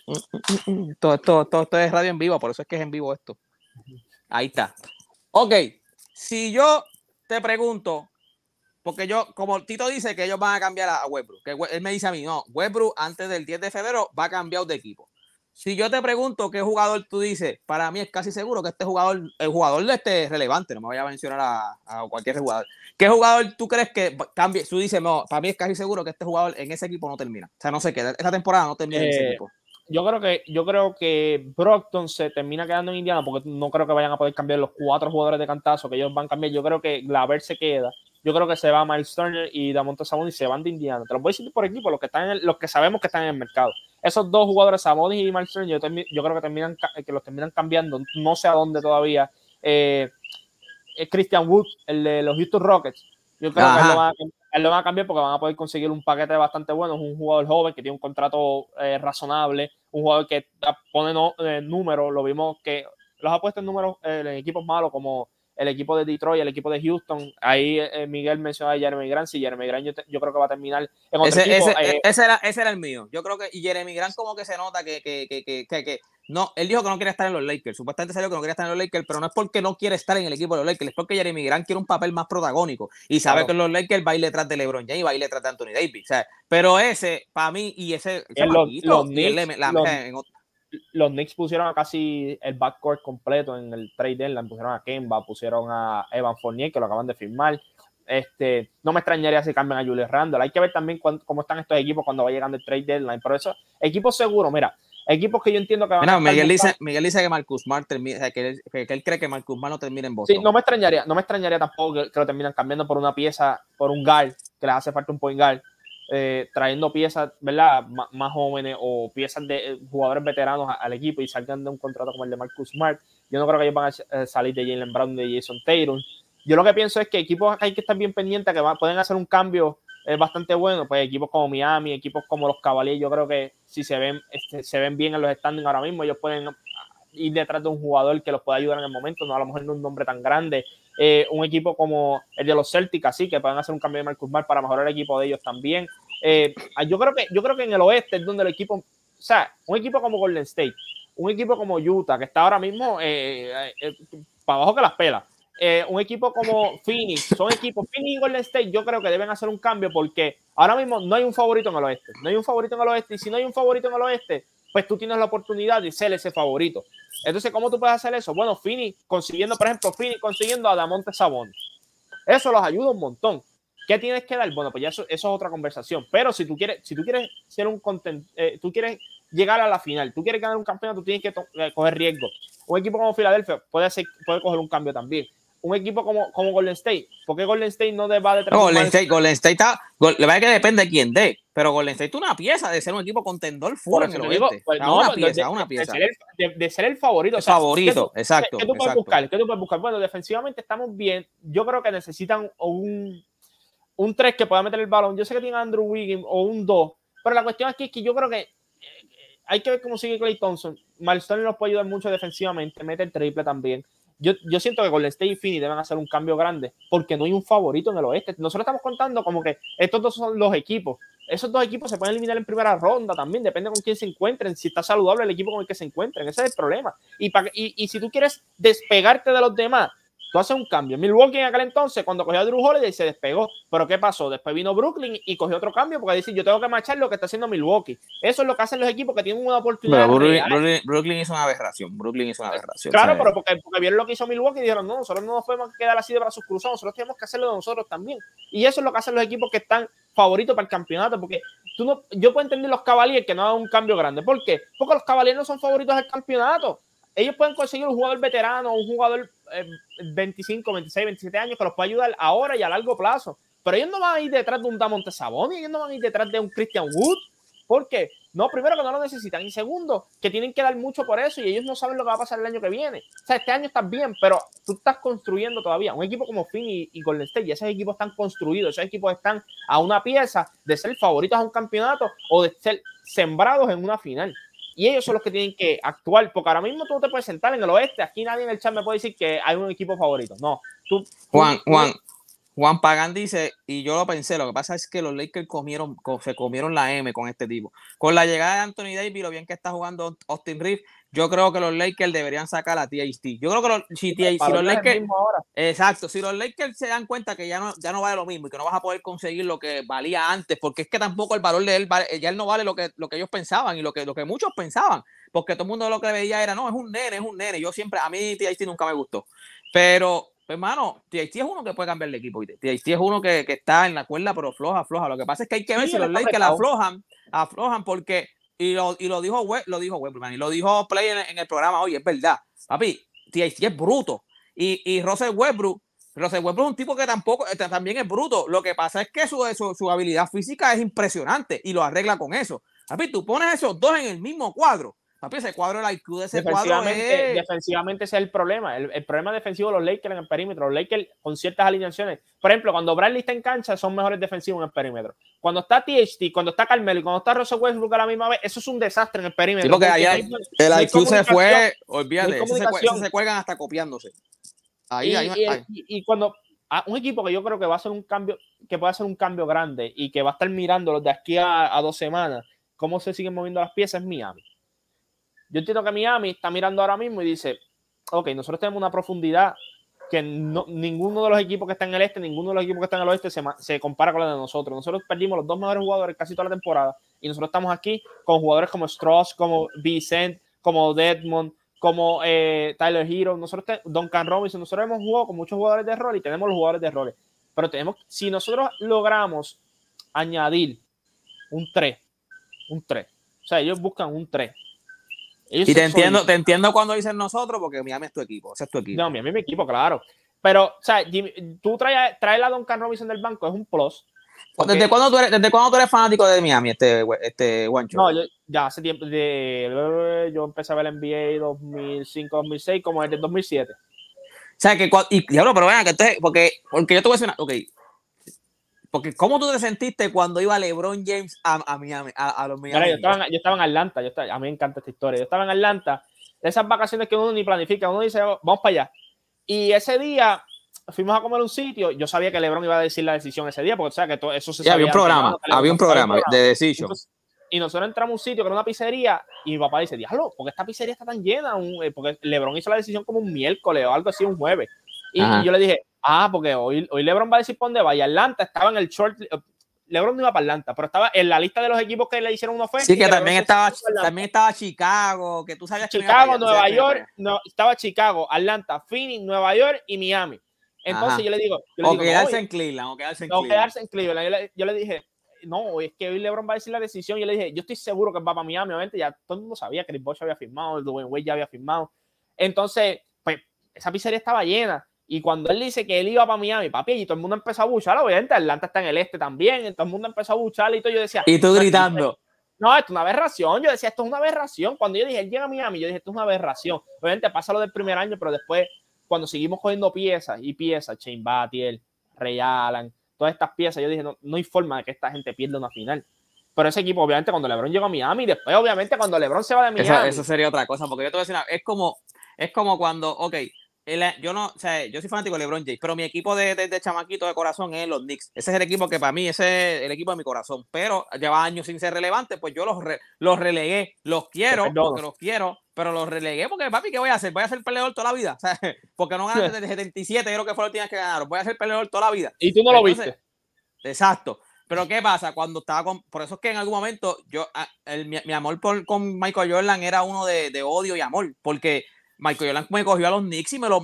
Todo esto es radio en vivo, por eso es que es en vivo esto. Ahí está. Ok, si yo te pregunto, porque yo, como Tito dice que ellos van a cambiar a Westbrook, que él me dice a mí, no, Westbrook antes del 10 de febrero va a cambiar de equipo. Si yo te pregunto qué jugador tú dices, para mí es casi seguro que este jugador, el jugador de este es relevante, no me voy a mencionar a cualquier jugador. ¿Qué jugador tú crees que cambie? Tú dices, no, para mí es casi seguro que este jugador en ese equipo no termina. O sea, no se queda, esta temporada no termina en ese equipo. Yo creo que Brogdon se termina quedando en Indiana, porque no creo que vayan a poder cambiar los 4 jugadores de cantazo que ellos van a cambiar. Yo creo que Laver se queda. Yo creo que se va Miles Turner y Domantas Sabonis y se van de Indiana. Te los voy a decir por equipo, los que sabemos que están en el mercado. Esos dos jugadores, Sabonis y Miles Turner, yo creo que los terminan cambiando. No sé a dónde todavía. Christian Wood, el de los Houston Rockets. Yo creo que él lo va a cambiar porque van a poder conseguir un paquete bastante bueno. Es un jugador joven que tiene un contrato razonable. Un jugador que pone números. Lo vimos que los ha puesto en números en equipos malos como el equipo de Detroit, el equipo de Houston. Ahí Miguel mencionaba a Jeremy Grant. Si Jeremy Grant yo creo que va a terminar en otro equipo. Ese era el mío. Yo creo que y Jeremy Grant como que se nota que no, él dijo que no quería estar en los Lakers. Supuestamente salió que no quería estar en los Lakers, pero no es porque no quiere estar en el equipo de los Lakers, es porque Jeremy Grant quiere un papel más protagónico y sabe que en los Lakers va a ir detrás de LeBron James y va a ir detrás de Anthony Davis. O sea, pero ese, para mí, y ese... Los Knicks pusieron a casi el backcourt completo en el trade deadline, pusieron a Kemba, pusieron a Evan Fournier, que lo acaban de firmar. No me extrañaría si cambian a Julius Randle. Hay que ver también cómo están estos equipos cuando va llegando el trade deadline, pero eso, equipos seguros, mira, equipos que yo entiendo que van a... Miguel dice que Marcus Smart termina, o sea, que él cree que Marcus Smart no termina en Boston. Sí, no me extrañaría tampoco que lo terminan cambiando por una pieza, por un guard, que les hace falta un point guard, trayendo piezas, ¿verdad?, más jóvenes o piezas de jugadores veteranos al equipo y salgan de un contrato como el de Marcus Smart. Yo no creo que ellos van a salir de Jaylen Brown, de Jason Tatum. Yo lo que pienso es que equipos hay que estar bien pendientes, que pueden hacer un cambio bastante bueno, pues equipos como Miami, equipos como los Cavaliers, yo creo que si se ven bien en los standings ahora mismo, ellos pueden ir detrás de un jugador que los pueda ayudar en el momento, no a lo mejor no un nombre tan grande, un equipo como el de los Celtics, así que pueden hacer un cambio de Marcus Smart para mejorar el equipo de ellos también. Yo creo que en el oeste es donde el equipo, o sea, un equipo como Golden State, un equipo como Utah, que está ahora mismo para abajo que las pelas, un equipo como Phoenix, Phoenix y Golden State, yo creo que deben hacer un cambio porque ahora mismo no hay un favorito en el oeste, y si no hay un favorito en el oeste, pues tú tienes la oportunidad de ser ese favorito. Entonces, ¿cómo tú puedes hacer eso? Bueno, Phoenix consiguiendo a Domantas Sabonis, eso los ayuda un montón. ¿Qué tienes que dar? Bueno, pues ya eso es otra conversación, pero si tú quieres ser un content, tú quieres llegar a la final, tú quieres ganar un campeonato, tú tienes que coger riesgo. Un equipo como Filadelfia puede coger un cambio también. Un equipo como Golden State, porque Golden State no va detrás de Golden State está, le va a que depende de quién dé, pero Golden State es una pieza de ser un equipo contendor full en el oeste, una pieza. De ser el favorito. Exacto. ¿Qué tú puedes buscar? Bueno, defensivamente estamos bien. Yo creo que necesitan un 3 que pueda meter el balón. Yo sé que tiene Andrew Wiggins o un 2, pero la cuestión aquí es que yo creo que hay que ver cómo sigue Klay Thompson. Miles Turner nos puede ayudar mucho defensivamente, mete el triple también. Yo siento que Golden State y Phoenix deben hacer un cambio grande porque no hay un favorito en el oeste. Nosotros estamos contando como que estos dos son los equipos. Esos dos equipos se pueden eliminar en primera ronda también. Depende con quién se encuentren. Si está saludable el equipo con el que se encuentren. Ese es el problema. Y si tú quieres despegarte de los demás, tú haces un cambio. Milwaukee en aquel entonces, cuando cogió a Drew Holiday, se despegó. ¿Pero qué pasó? Después vino Brooklyn y cogió otro cambio porque dice, yo tengo que marchar lo que está haciendo Milwaukee. Eso es lo que hacen los equipos que tienen una oportunidad. Pero Brooklyn hizo una aberración. Claro, ¿sabes? Pero porque vieron lo que hizo Milwaukee y dijeron, no, nosotros no nos podemos quedar así de brazos cruzados. Nosotros tenemos que hacerlo de nosotros también. Y eso es lo que hacen los equipos que están favoritos para el campeonato. Porque yo puedo entender los Cavaliers que no hagan un cambio grande. ¿Por qué? Porque los Cavaliers no son favoritos del campeonato. Ellos pueden conseguir un jugador veterano, un jugador 25, 26, 27 años que los puede ayudar ahora y a largo plazo. Pero ellos no van a ir detrás de un Domantas Sabonis, ellos no van a ir detrás de un Christian Wood. ¿Por qué? No, primero que no lo necesitan y segundo, que tienen que dar mucho por eso y ellos no saben lo que va a pasar el año que viene. O sea, este año estás bien, pero tú estás construyendo todavía. Un equipo como Phoenix y Golden State, y esos equipos están construidos, esos equipos están a una pieza de ser favoritos a un campeonato o de ser sembrados en una final. Y ellos son los que tienen que actuar, porque ahora mismo tú no te puedes sentar en el oeste. Aquí nadie en el chat me puede decir que hay un equipo favorito. No. Juan Pagán dice, y yo lo pensé, lo que pasa es que los Lakers se comieron la M con este tipo. Con la llegada de Anthony Davis, lo bien que está jugando Austin Reeves, yo creo que los Lakers deberían sacar a THT. Yo creo que si los Lakers se dan cuenta que ya no vale lo mismo y que no vas a poder conseguir lo que valía antes, porque es que tampoco el valor de él, ya él no vale lo que ellos pensaban y lo que muchos pensaban, porque todo el mundo lo que veía era, no, es un nene. A mí THT nunca me gustó. Pero, hermano, THT es uno que puede cambiar de equipo. THT es uno que está en la cuerda, pero floja. Lo que pasa es que hay que ver si los Lakers aflojan porque... Y lo dijo Play en el programa hoy, es verdad. Papi, THT es bruto. Y Russell Westbrook es un tipo que también es bruto. Lo que pasa es que su habilidad física es impresionante y lo arregla con eso. Papi, tú pones esos dos en el mismo cuadro. Papi, ese cuadro, el IQ de ese cuadro es... Defensivamente ese es el problema. El problema defensivo de los Lakers en el perímetro. Los Lakers con ciertas alineaciones. Por ejemplo, cuando Bradley está en cancha, son mejores defensivos en el perímetro. Cuando está THT, cuando está Carmelo y cuando está Russell Westbrook a la misma vez, eso es un desastre en el perímetro. Sí, porque allá el IQ se fue, olvídate, se cuelgan hasta copiándose. Y cuando un equipo que yo creo que va a hacer un cambio, que puede hacer un cambio grande y que va a estar mirándolos de aquí a 2 semanas, cómo se siguen moviendo las piezas, es Miami. Yo entiendo que Miami está mirando ahora mismo y dice, ok, nosotros tenemos una profundidad que no, ninguno de los equipos que están en el este, ninguno de los equipos que están en el oeste se compara con la de nosotros. Nosotros perdimos los 2 mejores jugadores casi toda la temporada y nosotros estamos aquí con jugadores como Strauss, como Vicent, como Dedmon, como Tyler Hero, nosotros Duncan Robinson, nosotros hemos jugado con muchos jugadores de rol y tenemos los jugadores de roles. Pero tenemos, si nosotros logramos añadir un 3, o sea, ellos buscan un 3. Ellos y te entiendo cuando dicen nosotros, porque Miami es tu equipo, ese es tu equipo. No, Miami es mi equipo, claro. Pero, o sea, Jimmy, tú traes a Duncan Robinson del banco, es un plus. Porque... ¿Desde cuándo tú eres fanático de Miami, Juancho? No, yo ya hace tiempo, yo empecé a ver el NBA 2005, 2006, como desde el 2007. O sea, que, diablo, pero venga, que entonces, porque yo te voy a decir una, ok. Porque, ¿cómo tú te sentiste cuando iba LeBron James a Miami? A los Miami. Yo estaba en Atlanta. A mí me encanta esta historia. Yo estaba en Atlanta. De esas vacaciones que uno ni planifica. Uno dice, vamos para allá. Y ese día fuimos a comer un sitio. Yo sabía que LeBron iba a decir la decisión ese día. Porque, o sea, que todo eso se sabía. Había un programa de decisión. Y nosotros entramos a un sitio que era una pizzería. Y mi papá dice, diablo, ¿por qué esta pizzería está tan llena? Porque LeBron hizo la decisión como un miércoles o algo así, un jueves. Y yo le dije... porque hoy LeBron va a decir por dónde va. Y Atlanta estaba en el short. LeBron no iba para Atlanta, pero estaba en la lista de los equipos que le hicieron una oferta. Sí, que también estaba Chicago, que tú sabías que Chicago, Nueva York, no, estaba Chicago, Atlanta, Phoenix, Nueva York y Miami. Entonces yo le digo... O quedarse en Cleveland. Yo le dije, no, es que hoy LeBron va a decir la decisión. Yo le dije, yo estoy seguro que va para Miami. Obviamente ya todo el mundo sabía que Chris Bosh había firmado, el Dwyane Wade ya había firmado. Entonces, pues, esa pizzería estaba llena. Y cuando él dice que él iba para Miami, papi, y todo el mundo empezó a buchar, obviamente, Atlanta está en el este también, todo el mundo empezó a buchar y todo, yo decía... Y tú gritando. No, esto es una aberración, yo decía, esto es una aberración. Cuando yo dije, él llega a Miami, yo dije, esto es una aberración. Obviamente pasa lo del primer año, pero después, cuando seguimos cogiendo piezas, Shane Battier, Ray Allen, todas estas piezas, yo dije, no hay forma de que esta gente pierda una final. Pero ese equipo, obviamente, cuando LeBron llegó a Miami, después, obviamente, cuando LeBron se va de Miami... Eso sería otra cosa, porque yo te voy a decir, es como cuando, ok... Yo soy fanático de LeBron James, pero mi equipo de chamaquito de corazón es los Knicks. Ese es el equipo que para mí, ese es el equipo de mi corazón. Pero lleva años sin ser relevante, pues yo los relegué. Los quiero, pero los relegué porque, papi, ¿qué voy a hacer? Voy a ser peleador toda la vida. O sea, porque no ganan desde el 77, yo creo que fue la última vez que ganaron. Voy a ser peleador toda la vida. Y tú no lo viste. Exacto. Pero ¿qué pasa? Cuando estaba con... Por eso es que en algún momento mi amor con Michael Jordan era uno de odio y amor, porque... Michael Jordan me cogió a los Knicks y me los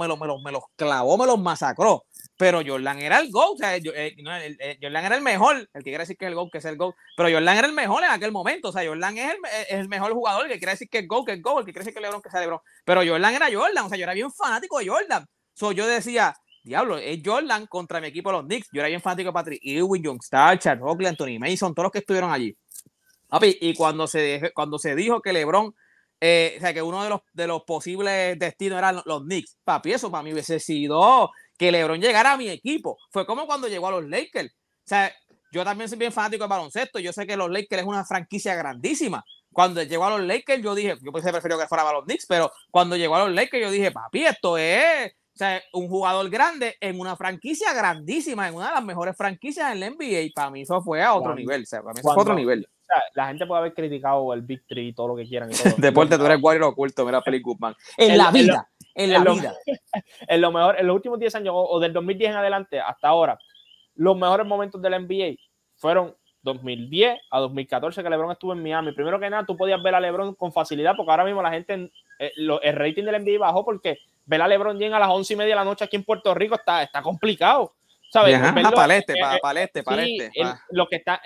clavó, me los masacró. Pero Jordan era el GOAT. O sea, Jordan era el mejor. El que quiere decir que es el GOAT, que es el GOAT. Pero Jordan era el mejor en aquel momento. O sea, Jordan es el mejor jugador. El que quiere decir que es GOAT, que es GOAT. El que quiere decir que es LeBron, que es LeBron. Pero Jordan era Jordan. O sea, yo era bien fanático de Jordan. So, yo decía, diablo, es Jordan contra mi equipo, los Knicks. Yo era bien fanático de Patrick Ewing, John Stark, Charles Oakley, Anthony Mason, todos los que estuvieron allí. Papi, y cuando se dijo que LeBron... o sea, que uno de los posibles destinos eran los Knicks. Papi, eso para mí hubiese sido que LeBron llegara a mi equipo. Fue como cuando llegó a los Lakers. O sea, yo también soy bien fanático del baloncesto. Yo sé que los Lakers es una franquicia grandísima. Cuando llegó a los Lakers, yo dije, yo pensé preferido que fuera para los Knicks, pero cuando llegó a los Lakers, yo dije, papi, esto es, o sea, un jugador grande en una franquicia grandísima, en una de las mejores franquicias en la NBA. Y para mí eso fue a otro nivel. O sea, para mí eso fue a otro nivel. La gente puede haber criticado el Big Three y todo lo que quieran. Y todo. Deporte, tú eres guardián oculto, mira, Felipe Guzmán. En la vida. En los últimos 10 años, o del 2010 en adelante hasta ahora, los mejores momentos de la NBA fueron 2010 a 2014, que LeBron estuvo en Miami. Primero que nada, tú podías ver a LeBron con facilidad, porque ahora mismo la gente, el rating de la NBA bajó, porque ver a LeBron bien a las 11:30 de la noche aquí en Puerto Rico está complicado. ¿Sabes? Para el este. Los que están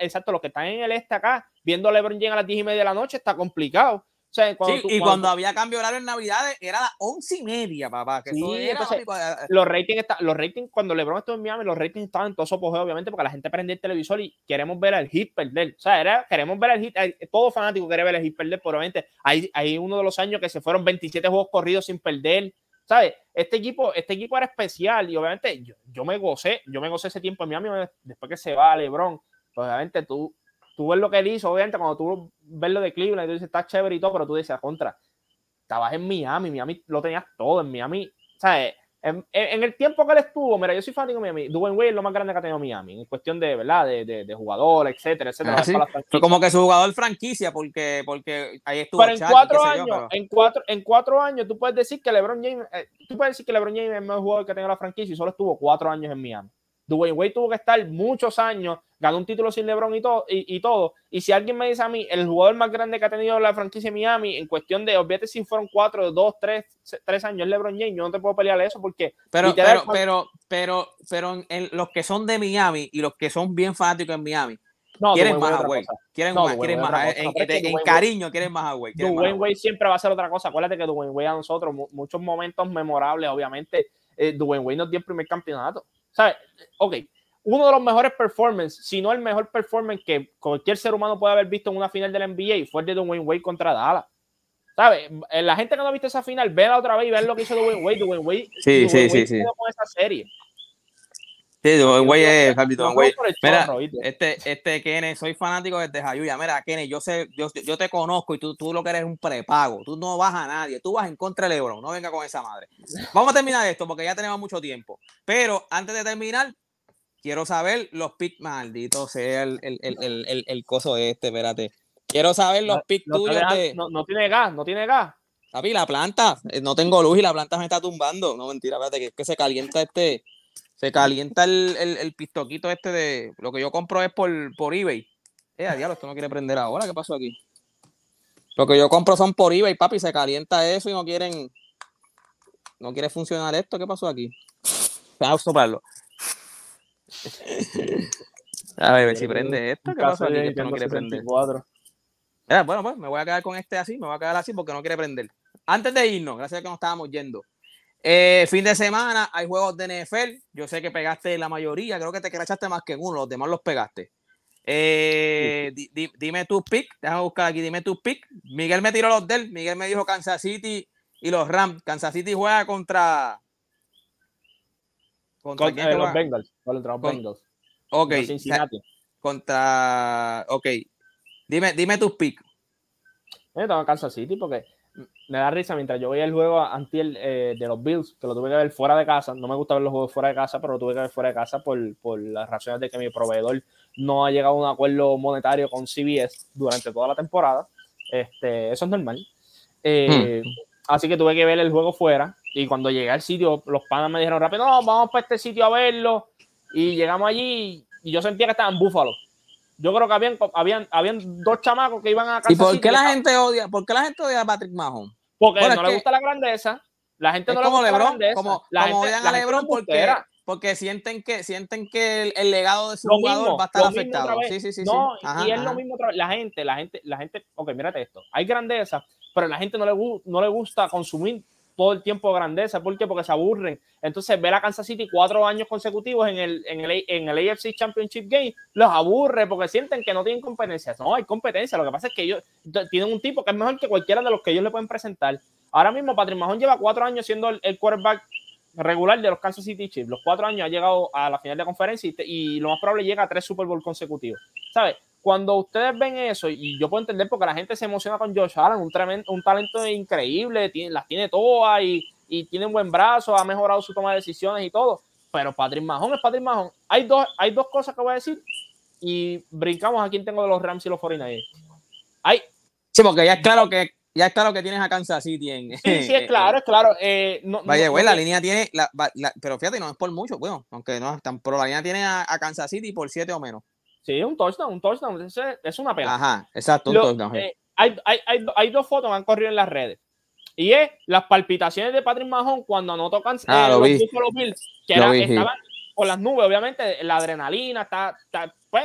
en el este acá, viendo a LeBron James a las 10:30 de la noche, está complicado. O sea, cuando había cambio horario en Navidades, era a las 11:30, papá. Que sí, eso era, entonces, papi. Los ratings, cuando LeBron estuvo en Miami, los ratings estaban en todo su apogeo, obviamente, porque la gente prende el televisor y queremos ver al Heat perder. O sea, queremos ver al Heat, todo fanático quiere ver al Heat perder, pero obviamente hay uno de los años que se fueron 27 juegos corridos sin perder. ¿Sabes? Este equipo era especial y obviamente yo me gocé ese tiempo en Miami después que se va a LeBron. Obviamente tú ves lo que él hizo, obviamente cuando tú ves lo de Cleveland, tú dices, está chévere y todo, pero tú dices, contra, estabas en Miami lo tenías todo en Miami, ¿sabes? En el tiempo que él estuvo, mira, yo soy fanático de Miami. Dwyane Wade es lo más grande que ha tenido Miami en cuestión de, ¿verdad? De jugador, etcétera, etcétera. Ah, sí. Fue como que su jugador franquicia, porque ahí estuvo. Pero en Charlie, 4 años, yo, pero... en cuatro años, tú puedes decir que LeBron James es el mejor jugador que ha tenido la franquicia y solo estuvo 4 años en Miami. Dwyane Wade tuvo que estar muchos años, ganó un título sin LeBron y todo. Y si alguien me dice a mí, el jugador más grande que ha tenido la franquicia de Miami, en cuestión de, obviamente si fueron 4, 2, 3 años, es LeBron James, yo no te puedo pelear eso porque... Pero los que son de Miami y los que son bien fanáticos en Miami, no, quieren más a Wade. Quieren más. En cariño, quieren más a Wade. Dwyane Wade siempre va a ser otra cosa. Acuérdate que Dwyane Wade a nosotros, muchos momentos memorables, obviamente, Dwyane Wade nos dio el primer campeonato. ¿Sabes? Ok, uno de los mejores performances, si no el mejor performance que cualquier ser humano puede haber visto en una final de la NBA fue el de Dwyane Wade contra Dallas. ¿Sabes? La gente que no ha visto esa final, vela otra vez y vean lo que hizo Dwyane Wade. Dwyane Wade con esa serie. Sí, Dwyane Wade. Mira, Kenneth, soy fanático desde Jayuya. Mira, Kenneth, yo te conozco y tú lo que eres un prepago. Tú no vas a nadie. Tú vas en contra de LeBron. No venga con esa madre. Vamos a terminar esto porque ya tenemos mucho tiempo. Pero antes de terminar, quiero saber los picks. Maldito sea el coso este, espérate. Quiero saber los picks tuyos. No tiene gas. Papi, la planta. No tengo luz y la planta me está tumbando. No, mentira, espérate, que es que se calienta este... Se calienta el pistoquito este de... Lo que yo compro es por eBay. Diablo, esto no quiere prender ahora. ¿Qué pasó aquí? Lo que yo compro son por eBay, papi. Se calienta eso y no quieren... No quiere funcionar esto. ¿Qué pasó aquí? Vamos a soplarlo. A ver si prende esto. ¿Qué pasó aquí? Esto no quiere prender. Bueno, pues me voy a quedar con este así. Me voy a quedar así porque no quiere prender. Antes de irnos, gracias a que nos estábamos yendo. Fin de semana hay juegos de NFL. Yo sé que pegaste la mayoría, creo que te crachaste más que uno, los demás los pegaste. Dime tus picks, déjame buscar aquí, dime tus picks. Miguel me tiró los de él, Miguel me dijo Kansas City y los Rams. Kansas City juega contra los Bengals, contra los Bengals. Ok, Cincinnati. Ok, dime tus picks. Yo tengo Kansas City porque... Me da risa mientras yo veía el juego antier de los Bills, que lo tuve que ver fuera de casa. No me gusta ver los juegos fuera de casa, pero lo tuve que ver fuera de casa por las razones de que mi proveedor no ha llegado a un acuerdo monetario con CBS durante toda la temporada. Eso es normal. Así que tuve que ver el juego fuera. Y cuando llegué al sitio, los panas me dijeron rápido, no, vamos para este sitio a verlo. Y llegamos allí y yo sentía que estaba en Buffalo. Yo creo que habían dos chamacos que iban a Kansas City. ¿Y por qué la gente odia a Patrick Mahomes? Porque no le gusta la grandeza. La gente no le gusta la grandeza. Como odian a LeBron porque sienten que el legado de su jugador va a estar afectado. Sí. No, ajá, y es lo mismo otra vez. La gente, ok, mírate esto. Hay grandeza, pero la gente no le gusta consumir todo el tiempo grandeza. ¿Por qué? Porque se aburren. Entonces, ver a Kansas City 4 años consecutivos en el AFC Championship Game los aburre porque sienten que no tienen competencia. No, hay competencia. Lo que pasa es que ellos tienen un tipo que es mejor que cualquiera de los que ellos le pueden presentar. Ahora mismo, Patrick Mahomes lleva 4 años siendo el quarterback regular de los Kansas City Chiefs. Los 4 años ha llegado a la final de conferencia y lo más probable llega a 3 Super Bowl consecutivos. ¿Sabes? Cuando ustedes ven eso, y yo puedo entender porque la gente se emociona con Josh Allen, un talento increíble, las tiene todas y tiene un buen brazo, ha mejorado su toma de decisiones y todo, pero Patrick Mahomes es Patrick Mahomes. Hay dos cosas que voy a decir y brincamos a quién tengo de los Rams y los 49ers. Sí, porque ya es claro que tienes a Kansas City en... Sí, es claro. La línea tiene... pero fíjate, no es por mucho, bueno, aunque no es tan... Pero la línea tiene a Kansas City por 7 o menos. Sí, un touchdown, es una pena. Ajá, exacto, un touchdown. Hay dos fotos que han corrido en las redes. Y es las palpitaciones de Patrick Mahomes cuando anotó los Buffalo Bills, que estaban por las nubes, obviamente, la adrenalina está pues,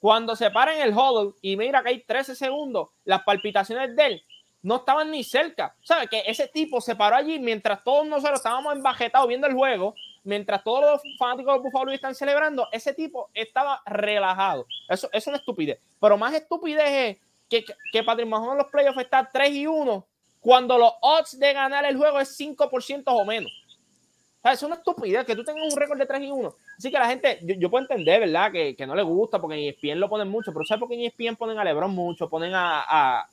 cuando se para en el huddle y mira que hay 13 segundos, las palpitaciones de él no estaban ni cerca. ¿Sabes? Que ese tipo se paró allí mientras todos nosotros estábamos embajetados viendo el juego. Mientras todos los fanáticos de los Buffalo están celebrando, ese tipo estaba relajado. Eso es una estupidez. Pero más estupidez es que Patrick Mahomes en los playoffs está 3-1 cuando los odds de ganar el juego es 5% o menos. O sea, es una estupidez que tú tengas un récord de 3-1. Así que la gente, yo puedo entender, ¿verdad? Que no le gusta porque en ESPN lo ponen mucho. Pero ¿sabes por qué en ESPN ponen a LeBron mucho? Ponen a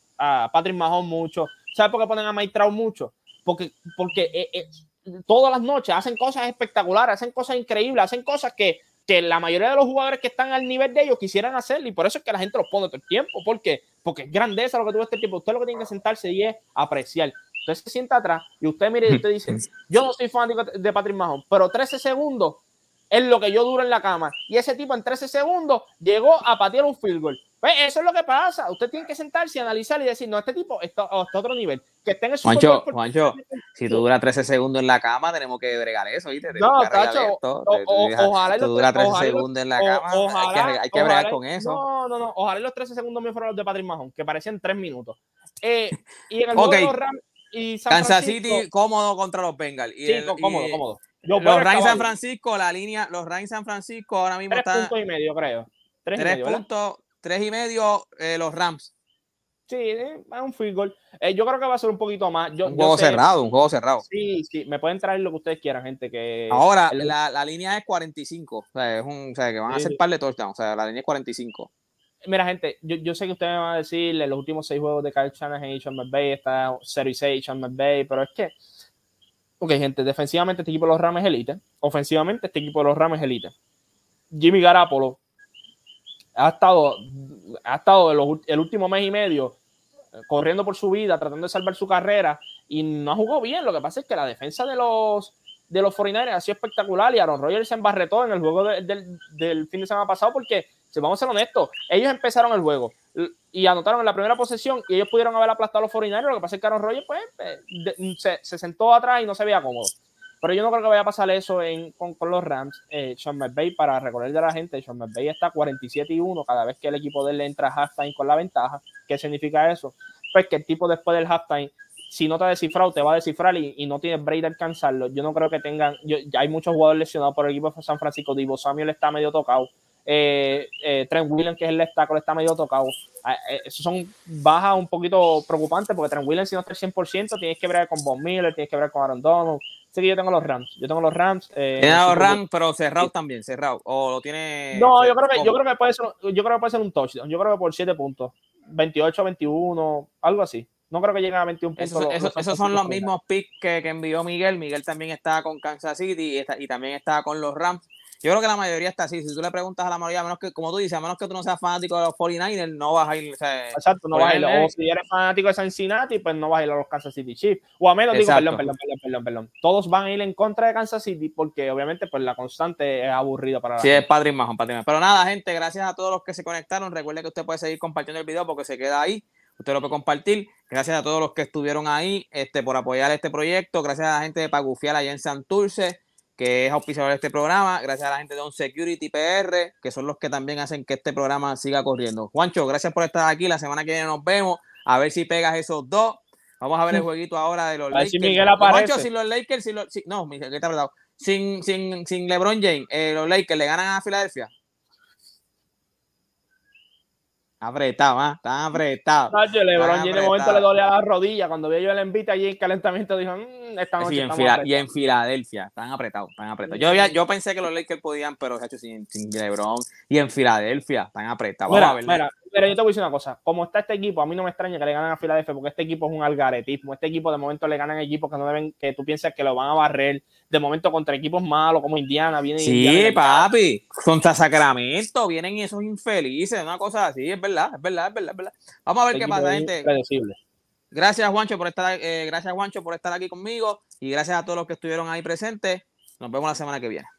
Patrick Mahomes mucho. ¿Sabes por qué ponen a Mike Trout mucho? Porque todas las noches, hacen cosas espectaculares, hacen cosas increíbles, hacen cosas que la mayoría de los jugadores que están al nivel de ellos quisieran hacer, y por eso es que la gente los pone todo el tiempo. ¿Por qué? Porque es grandeza lo que tuvo este tipo. Usted lo que tiene que sentarse y es apreciar. Usted se sienta atrás y usted mire y usted dice, yo no soy fanático de Patrick Mahomes, pero 13 segundos es lo que yo duro en la cama. Y ese tipo en 13 segundos llegó a patear un field goal. Pues eso es lo que pasa. Usted tiene que sentarse, analizar y decir, no, este tipo está otro nivel. Que esté en el Juancho, si tú duras 13 segundos en la cama, tenemos que bregar eso, ¿viste? No, Tacho, ojalá si tú duras 13 segundos en la cama, hay que bregar con eso. No, ojalá los 13 segundos me fueron los de Patrick Mahomes, que parecían 3 minutos. Y en el juego de los Rams y San Kansas Francisco, City cómodo contra los Bengals. Sí, cómodo. Los Rams San Francisco, la línea, los Rams San Francisco ahora mismo están 3.5, creo. 3.5 los Rams. Sí, es un field goal. Yo creo que va a ser un poquito más. Un juego cerrado. Sí, me pueden traer lo que ustedes quieran, gente. Que ahora, la línea es 45. Que van a hacer par de touchdowns. La línea es 45. Mira, gente, yo sé que ustedes me van a decir los últimos 6 juegos de Kyle Shanahan y Sean McVay está 0-6 Sean McVay, pero es que gente, defensivamente este equipo de los Rams es elite. Ofensivamente este equipo de los Rams es elite. Jimmy Garoppolo ha estado el último mes y medio corriendo por su vida, tratando de salvar su carrera y no jugó bien. Lo que pasa es que la defensa de los 49ers ha sido espectacular y Aaron Rodgers se embarretó en el juego del fin de semana pasado porque, si vamos a ser honestos, ellos empezaron el juego y anotaron en la primera posesión y ellos pudieron haber aplastado a los 49ers. Lo que pasa es que Aaron Rodgers se sentó atrás y no se veía cómodo. Pero yo no creo que vaya a pasar eso con los Rams. Sean McVay, para recordarle a la gente, Sean McVay está 47-1 cada vez que el equipo de él le entra a halftime con la ventaja. ¿Qué significa eso? Pues que el tipo después del halftime, si no te ha descifrado, te va a descifrar y no tienes break de alcanzarlo. Yo no creo que tengan... ya hay muchos jugadores lesionados por el equipo de San Francisco. Divo Samuel está medio tocado. Trent Williams, que es el left tackle, está medio tocado. Esos son bajas un poquito preocupantes porque Trent Williams, si no está al 100%, tienes que bregar con Von Miller, tienes que bregar con Aaron Donald. Así que yo tengo los Rams. Pero cerrado también. O lo tiene... No, yo creo que puede ser un touchdown. Yo creo que por 7 puntos. 28, 21, algo así. No creo que lleguen a 21 puntos. Esos son los mismos picks que envió Miguel. Miguel también está con Kansas City y también está con los Rams. Yo creo que la mayoría está así. Si tú le preguntas a la mayoría, a menos que, como tú dices, a menos que tú no seas fanático de los 49ers, no vas a ir. Exacto, no vas a ir. O si eres fanático de Cincinnati, pues no vas a ir a los Kansas City Chiefs. O a menos, perdón. Todos van a ir en contra de Kansas City porque, obviamente, pues la constante es aburrida para la gente. Sí, es Patrick Mahomes. Pero nada, gente, gracias a todos los que se conectaron. Recuerde que usted puede seguir compartiendo el video porque se queda ahí. Usted lo puede compartir. Gracias a todos los que estuvieron ahí por apoyar este proyecto. Gracias a la gente de Pagufial allá en Santurce, que es auspiciador de este programa. Gracias a la gente de On Security PR, que son los que también hacen que este programa siga corriendo. Juancho, gracias por estar aquí. La semana que viene nos vemos. A ver si pegas esos 2. Vamos a ver el jueguito ahora de los Lakers. Si Miguel aparece. Juancho, sin los Lakers... No, Miguel, ¿qué está hablando? Sin LeBron James, los Lakers le ganan a Filadelfia. Apretado. LeBron James de momento le dolía la rodilla. Cuando vio yo el envite allí en calentamiento, dijo: esta noche en Filadelfia, están apretados. Yo pensé que los Lakers podían, pero se ha hecho sin LeBron. Y en Filadelfia, están apretados. Mira, yo te voy a decir una cosa. Como está este equipo, a mí no me extraña que le ganen a Filadelfia, porque este equipo es un algaretismo. Este equipo de momento le ganan equipos que no deben, que tú piensas que lo van a barrer. De momento contra equipos malos como Indiana. Sí, papi. Contra Sacramento vienen esos infelices. Una cosa así, es verdad. Vamos a ver qué pasa, gente. Gracias, Juancho, por estar aquí conmigo y gracias a todos los que estuvieron ahí presentes. Nos vemos la semana que viene.